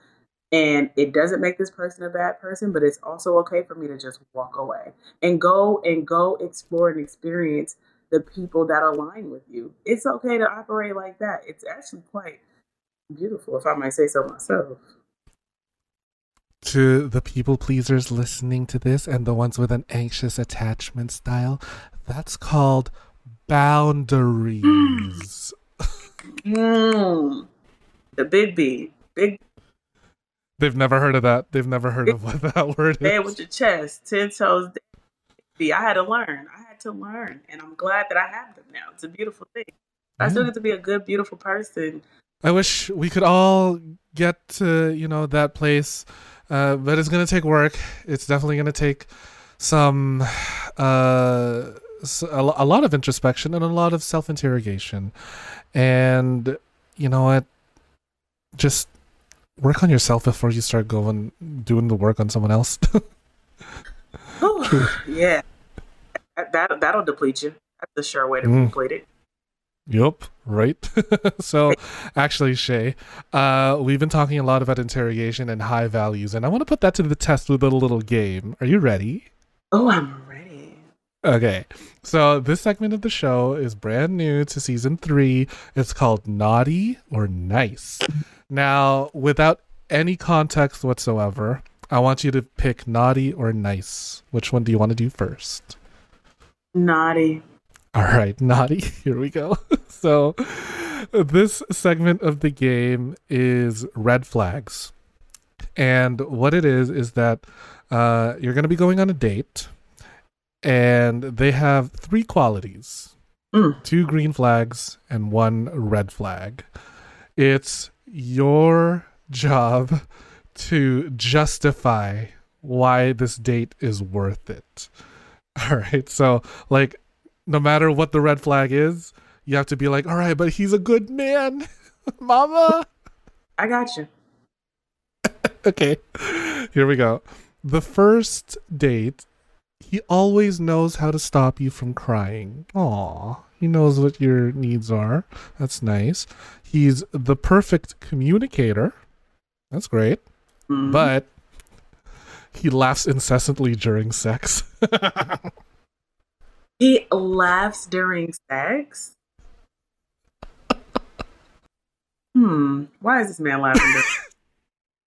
And it doesn't make this person a bad person, but it's also okay for me to just walk away and go and go explore and experience the people that align with you. It's okay to operate like that. It's actually quite beautiful, if I might say so myself. To the people pleasers listening to this and the ones with an anxious attachment style, that's called boundaries. Mm. The big B. Big B. They've never heard of that. They've never heard of what that word is. Head with your chest, ten toes. I had to learn. I had to learn. And I'm glad that I have them now. It's a beautiful thing. I still get to be a good, beautiful person. I wish we could all get to, you know, that place. Uh, but it's going to take work. It's definitely going to take some... Uh, a lot of introspection and a lot of self-interrogation. And you know what? Just... work on yourself before you start going doing the work on someone else. Ooh, yeah, that that'll deplete you. That's the sure way to mm. deplete it. Yup, right. So, actually, Shae, uh, we've been talking a lot about interrogation and high values, and I want to put that to the test with a little game. Are you ready? Oh, I'm ready. Okay, so this segment of the show is brand new to season three. It's called Naughty or Nice. Now, without any context whatsoever, I want you to pick naughty or nice. Which one do you want to do first? Naughty. All right, naughty. Here we go. So this segment of the game is red flags. And what it is is that uh, you're going to be going on a date, and they have three qualities. Mm. Two green flags and one red flag. It's your job to justify why this date is worth it. All right. So, like, no matter what the red flag is, you have to be like, all right, but he's a good man, mama. I got you. Okay. Here we go. The first date, he always knows how to stop you from crying. Aw, he knows what your needs are. That's nice. He's the perfect communicator. That's great. Mm-hmm. But he laughs incessantly during sex. He laughs during sex? Hmm. Why is this man laughing?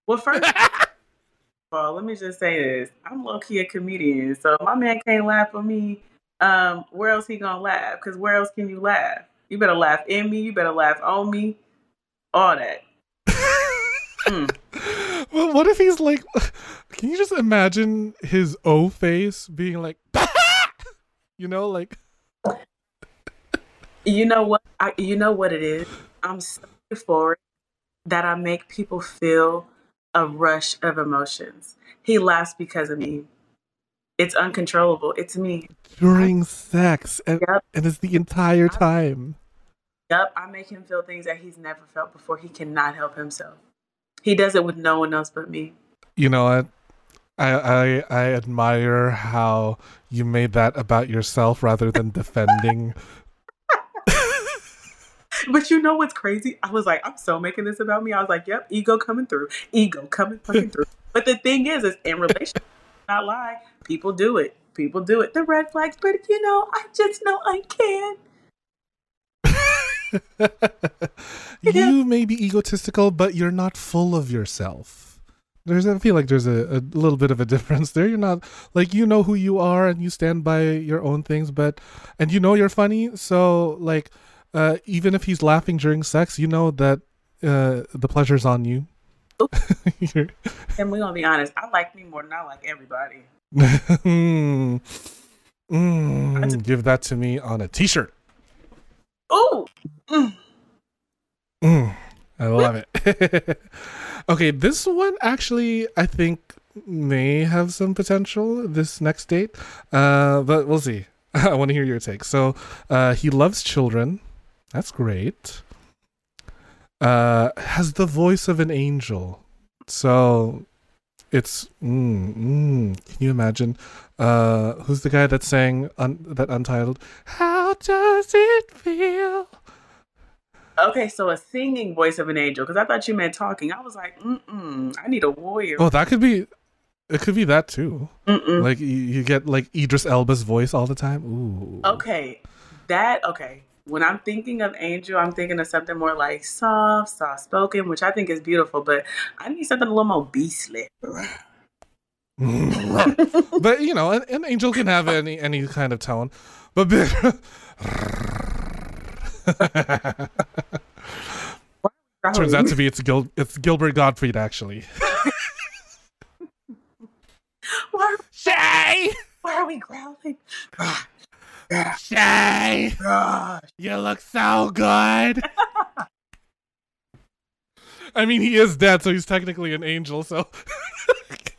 Well, first of all, let me just say this. I'm low-key a comedian, so if my man can't laugh at me, um, where else he gonna laugh? Because where else can you laugh? You better laugh in me. You better laugh on me. All that. mm. Well, what if he's like... Can you just imagine his O face being like... You know, like... You know what? I, you know what it is? I'm so euphoric that I make people feel a rush of emotions. He laughs because of me. It's uncontrollable. It's me. During I, sex. And, yep. and it's the entire I, time. Yep. I make him feel things that he's never felt before. He cannot help himself. He does it with no one else but me. You know what? I, I I admire how you made that about yourself rather than defending. But you know what's crazy? I was like, I'm so making this about me. I was like, yep, ego coming through. Ego coming fucking through. But the thing is, is in relationships, not lie, people do it. People do it. The red flags, but you know, I just know I can. You may be egotistical, but you're not full of yourself. There's, I feel like there's a, a little bit of a difference there. You're not like, you know who you are and you stand by your own things, but and you know you're funny. So like, uh, even if he's laughing during sex, you know that uh, the pleasure's on you. And we're gonna be honest. I like me more than I like everybody. mm. Mm. I just... Give that to me on a T-shirt. Oh. Mm. Mm. I love it. Okay, this one actually, I think, may have some potential, this next date. Uh, but we'll see. I want to hear your take. So, uh, he loves children. That's great. Uh, has the voice of an angel. So, it's... Mm, mm, can you imagine? Uh, who's the guy that sang un- that Untitled? How does it feel? Okay, so a singing voice of an angel, because I thought you meant talking. I was like, mm-mm, I need a warrior. Oh, that could be, it could be that too. Mm-mm. Like, you, you get, like, Idris Elba's voice all the time. Ooh. Okay, that, okay. When I'm thinking of angel, I'm thinking of something more like soft, soft-spoken, which I think is beautiful, but I need something a little more beastly. But, you know, an, an angel can have any any kind of tone. But... Turns out to be it's Gil- it's Gilbert Gottfried actually. Why are we- Shae! Why are we growling? Shae! You look so good. I mean, he is dead, so he's technically an angel. So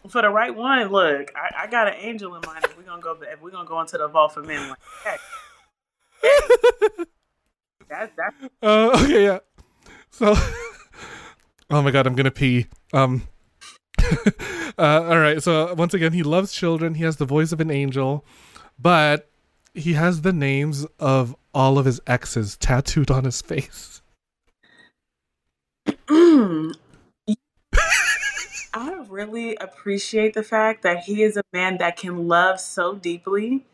for the right one, look, I, I got an angel in mind. If we're gonna go, if we're gonna go into the vault for men, like, hey. Hey. That's that. Uh, okay, yeah. So, oh my god, I'm gonna pee. Um. uh, all right. So once again, he loves children. He has the voice of an angel, but he has the names of all of his exes tattooed on his face. I really appreciate the fact that he is a man that can love so deeply,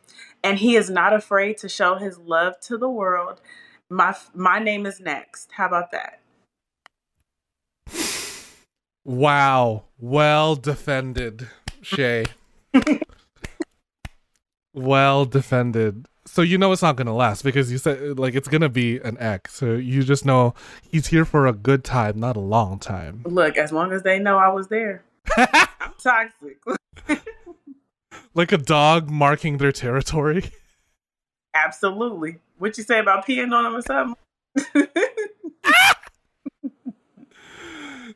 and he is not afraid to show his love to the world. My my name is next. How about that? Wow. Well defended, Shae. Well defended. So you know it's not going to last because you said like it's going to be an ex. So you just know he's here for a good time, not a long time. Look, as long as they know I was there. I'm toxic. Like a dog marking their territory. Absolutely. What you say about peeing on him or something?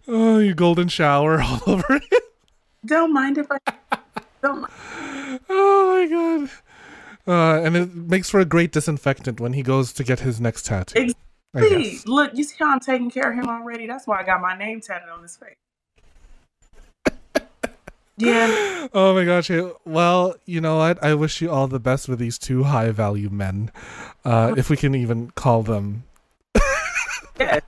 Oh, you golden shower all over it. Don't mind if I don't mind. Oh my god. Uh, and it makes for a great disinfectant when he goes to get his next tattoo. Exactly. Look, you see how I'm taking care of him already? That's why I got my name tatted on his face. Yeah. Oh my gosh. Well, you know what? I wish you all the best with these two high value men, uh, if we can even call them. Yes.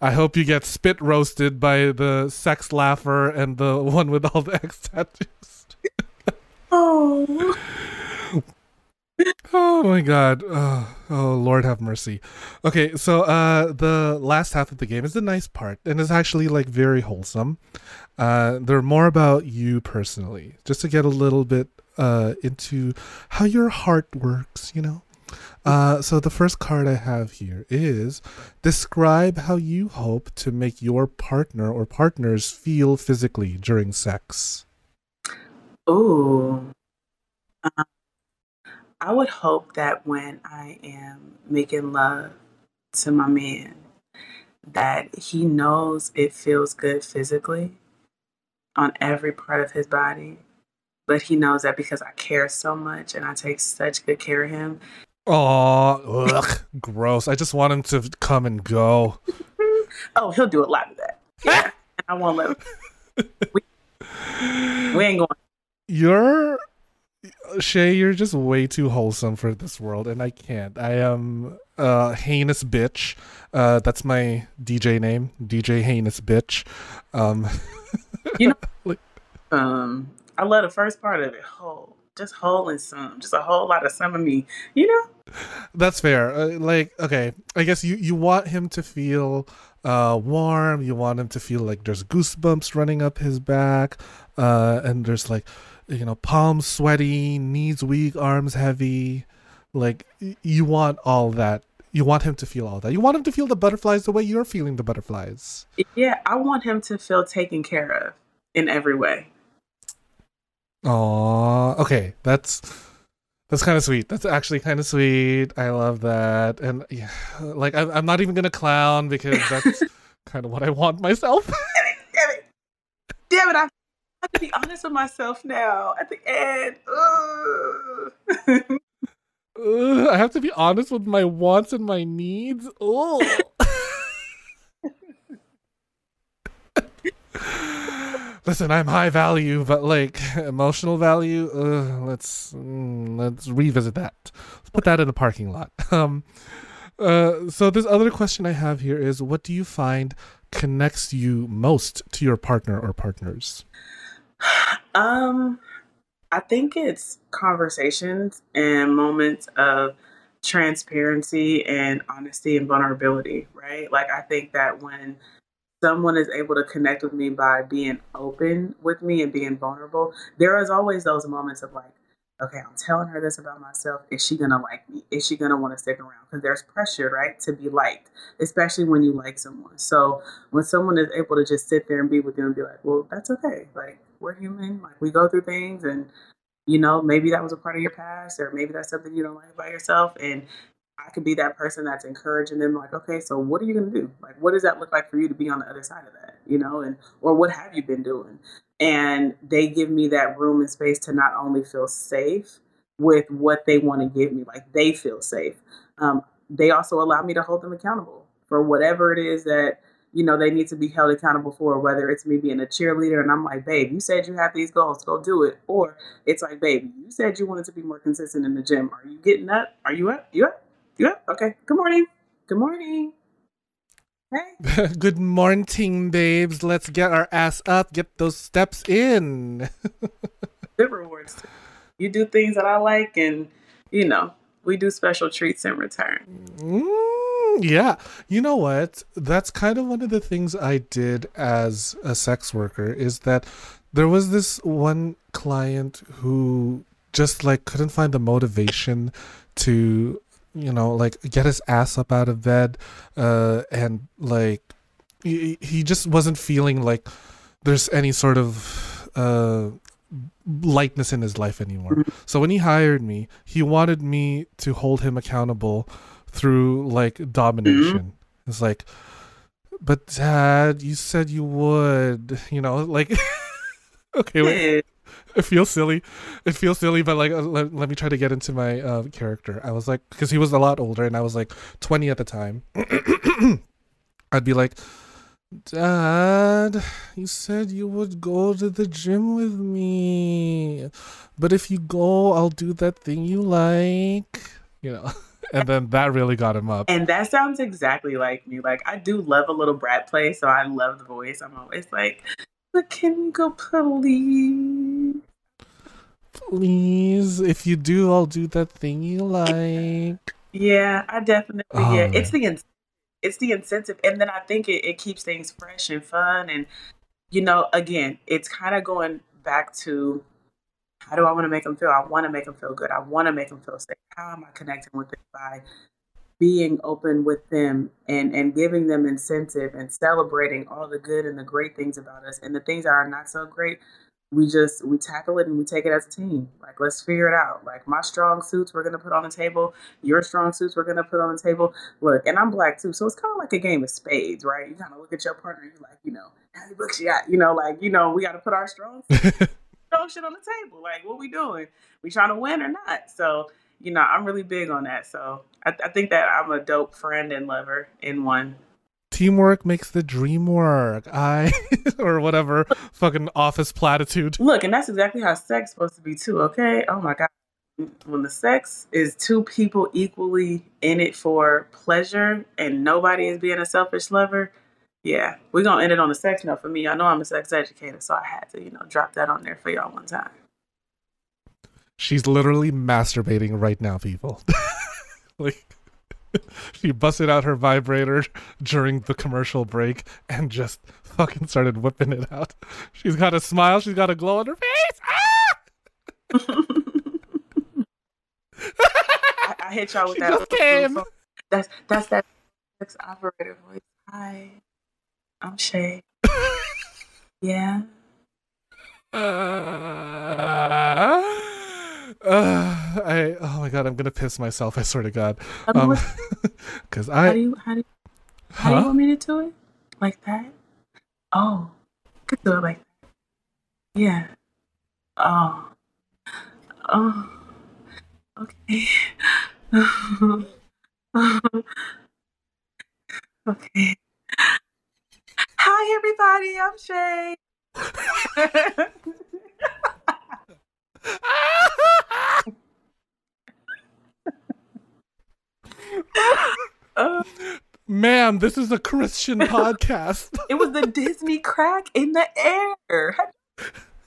I hope you get spit roasted by the sex laugher and the one with all the X tattoos. Oh. Oh my god. Oh, oh, Lord have mercy. Okay, so uh, the last half of the game is the nice part, and it's actually like very wholesome. Uh, they're more about you personally, just to get a little bit uh, into how your heart works, you know? Uh, so the first card I have here is describe how you hope to make your partner or partners feel physically during sex. Oh. Um, I would hope that when I am making love to my man, that he knows it feels good physically on every part of his body, but he knows that because I care so much and I take such good care of him. Oh, ugh, gross. I just want him to come and go. Oh, he'll do a lot of that. Yeah. I won't let him. We, we ain't going. You're, Shae, you're just way too wholesome for this world, and I can't. I am a heinous bitch. Uh, that's my D J name, D J Heinous Bitch. Um, you know, like, um, I love the first part of it, whole. Just whole and some, just a whole lot of some of me, you know? That's fair. Uh, like, okay, I guess you, you want him to feel uh, warm. You want him to feel like there's goosebumps running up his back. Uh, and there's like, you know, palms sweaty, knees weak, arms heavy. Like, you want all that. You want him to feel all that. You want him to feel the butterflies the way you're feeling the butterflies. Yeah, I want him to feel taken care of in every way. Aww, okay, that's that's kind of sweet. That's actually kind of sweet. I love that. And yeah, like I'm, I'm not even gonna clown because that's kind of what I want myself. Damn it! Damn it! Damn it I, I have to be honest with myself now. At the end, ugh. Ugh, I have to be honest with my wants and my needs. Oh. Listen, I'm high value, but like emotional value, uh, let's mm, let's revisit that. Let's put that in the parking lot. Um, uh, so this other question I have here is, what do you find connects you most to your partner or partners? Um, I think it's conversations and moments of transparency and honesty and vulnerability, right? Like I think that when someone is able to connect with me by being open with me and being vulnerable, there is always those moments of like, okay, I'm telling her this about myself. Is she going to like me? Is she going to want to stick around? Because there's pressure, right, to be liked, especially when you like someone. So when someone is able to just sit there and be with you and be like, well, that's okay. Like, we're human. Like, we go through things and, you know, maybe that was a part of your past or maybe that's something you don't like about yourself. And I could be that person that's encouraging them like, okay, so what are you going to do? Like, what does that look like for you to be on the other side of that, you know, and or what have you been doing? And they give me that room and space to not only feel safe with what they want to give me, like they feel safe. Um, they also allow me to hold them accountable for whatever it is that, you know, they need to be held accountable for, whether it's me being a cheerleader and I'm like, babe, you said you have these goals, go do it. Or it's like, babe, you said you wanted to be more consistent in the gym. Are you getting up? Are you up? You up? Yeah, okay. Good morning. Good morning. Hey. Good morning, babes. Let's get our ass up. Get those steps in. Good rewards. Too. You do things that I like and, you know, we do special treats in return. Mm, yeah. You know what? That's kind of one of the things I did as a sex worker is that there was this one client who just like couldn't find the motivation to, you know, like get his ass up out of bed, uh, and like he, he just wasn't feeling like there's any sort of uh, lightness in his life anymore. So when he hired me, he wanted me to hold him accountable through like domination. It's like, but Dad, you said you would, you know, like okay, wait. It feels silly. It feels silly, but like, let, let me try to get into my uh, character. I was like, because he was a lot older, and I was like twenty at the time. I'd be like, Dad, you said you would go to the gym with me. But if you go, I'll do that thing you like. You know, and then that really got him up. And that sounds exactly like me. Like, I do love a little brat play, so I love The Voice. I'm always like, but can we go please? Please, if you do, I'll do that thing you like. Yeah, I definitely, oh, yeah. Man. It's the incentive. It's the incentive. And then I think it, it keeps things fresh and fun. And, you know, again, it's kind of going back to, how do I want to make them feel? I want to make them feel good. I want to make them feel safe. How am I connecting with them? By being open with them and, and giving them incentive and celebrating all the good and the great things about us. And the things that are not so great, we just, we tackle it and we take it as a team. Like, let's figure it out. Like, my strong suits we're going to put on the table. Your strong suits we're going to put on the table. Look, and I'm Black too. So it's kind of like a game of spades, right? You kind of look at your partner and you're like, you know, how many books you got? You know, like, you know, we got to put our strong suits. Throw shit on the table. Like, what we doing? We trying to win or not? So, you know, I'm really big on that. So I, I think that I'm a dope friend and lover in one. Teamwork makes the dream work. I or whatever fucking office platitude. Look, and that's exactly how sex supposed to be too. Okay. Oh my God. When the sex is two people equally in it for pleasure and nobody is being a selfish lover. Yeah, we're going to end it on a sex note for me. Y'all know I'm a sex educator, so I had to, you know, drop that on there for y'all one time. She's literally masturbating right now, people. Like, she busted out her vibrator during the commercial break and just fucking started whipping it out. She's got a smile. She's got a glow on her face. Ah! I, I hit y'all with she that. Just came. That's, that's that sex operator voice. Hi. I'm Shae. Yeah. Uh, uh, I oh my God, I'm gonna piss myself. I swear to God. Because um, I. How do you how do you, how huh? do you want me to do it? Like that? Oh, I could do it like that. Yeah. Oh. Oh. Okay. Okay. Hi everybody, I'm Shae. uh, Ma'am, this is a Christian podcast. It was the Disney crack in the air.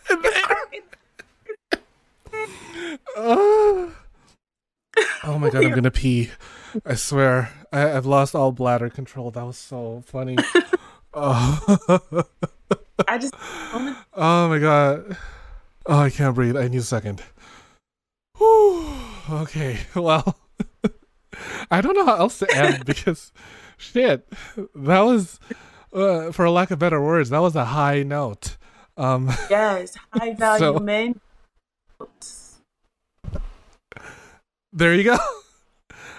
In the air. Uh, oh my God, I'm gonna pee. I swear, I, I've lost all bladder control. That was so funny. Oh. I just. Oh my God. Oh, I can't breathe. I need a second. Whew. Okay. Well, I don't know how else to end because, shit, that was, uh, for lack of better words, that was a high note. Um, yes, high value so, men. Oops. There you go.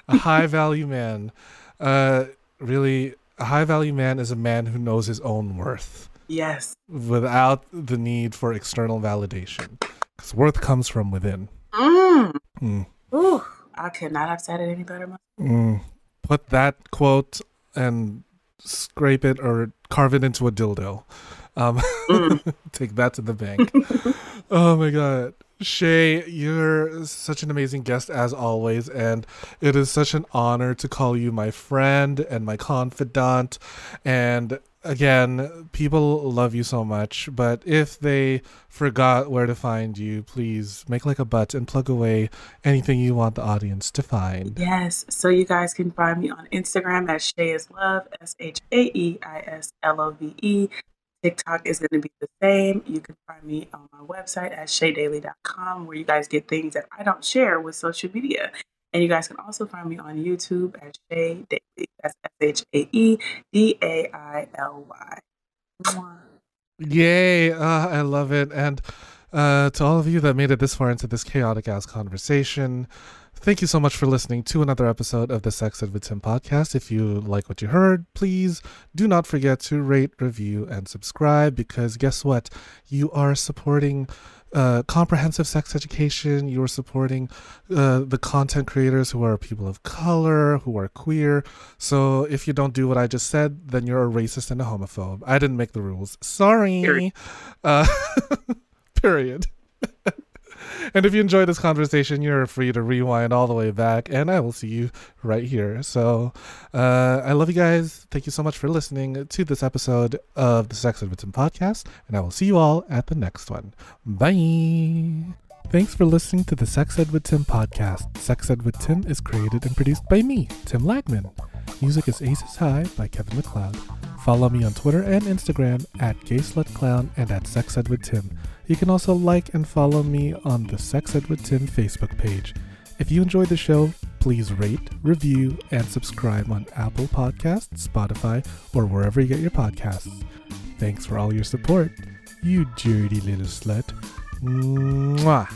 A high value man. Uh, really, a high value man is a man who knows his own worth. Yes. Without the need for external validation. Because worth comes from within. Mm. Mm. Ooh, I could not have said it any better myself. Mm. Put that quote and scrape it or carve it into a dildo. Um, mm. Take that to the bank. Oh my God. Shae, you're such an amazing guest as always, and it is such an honor to call you my friend and my confidant. And again, people love you so much, but if they forgot where to find you, please make like a butt and plug away anything you want the audience to find. Yes, so you guys can find me on Instagram at Shae is Love, S H A E I S L O V E. TikTok is going to be the same. You can find me on my website at shae daily dot com, where you guys get things that I don't share with social media. And you guys can also find me on YouTube at Shae Daily. That's S H A E D A I L Y. Yay. Uh, I love it. And uh, to all of you that made it this far into this chaotic-ass conversation, thank you so much for listening to another episode of the Sex Ed with Tim podcast. If you like what you heard, please do not forget to rate, review, and subscribe, because guess what? You are supporting uh, comprehensive sex education. You're supporting uh, the content creators who are people of color, who are queer. So if you don't do what I just said, then you're a racist and a homophobe. I didn't make the rules. Sorry. Period. Uh, period. And if you enjoyed this conversation, you're free to rewind all the way back, and I will see you right here. So uh, I love you guys. Thank you so much for listening to this episode of the Sex Ed with Tim podcast, and I will see you all at the next one. Bye. Thanks for listening to the Sex Ed with Tim podcast. Sex Ed with Tim is created and produced by me, Tim Lagman. Music is Aces High by Kevin MacLeod. Follow me on Twitter and Instagram at GaySlutClown and at Sex Ed with Tim. You can also like and follow me on the Sex Ed with Tim Facebook page. If you enjoyed the show, please rate, review, and subscribe on Apple Podcasts, Spotify, or wherever you get your podcasts. Thanks for all your support, you dirty little slut. Mwah!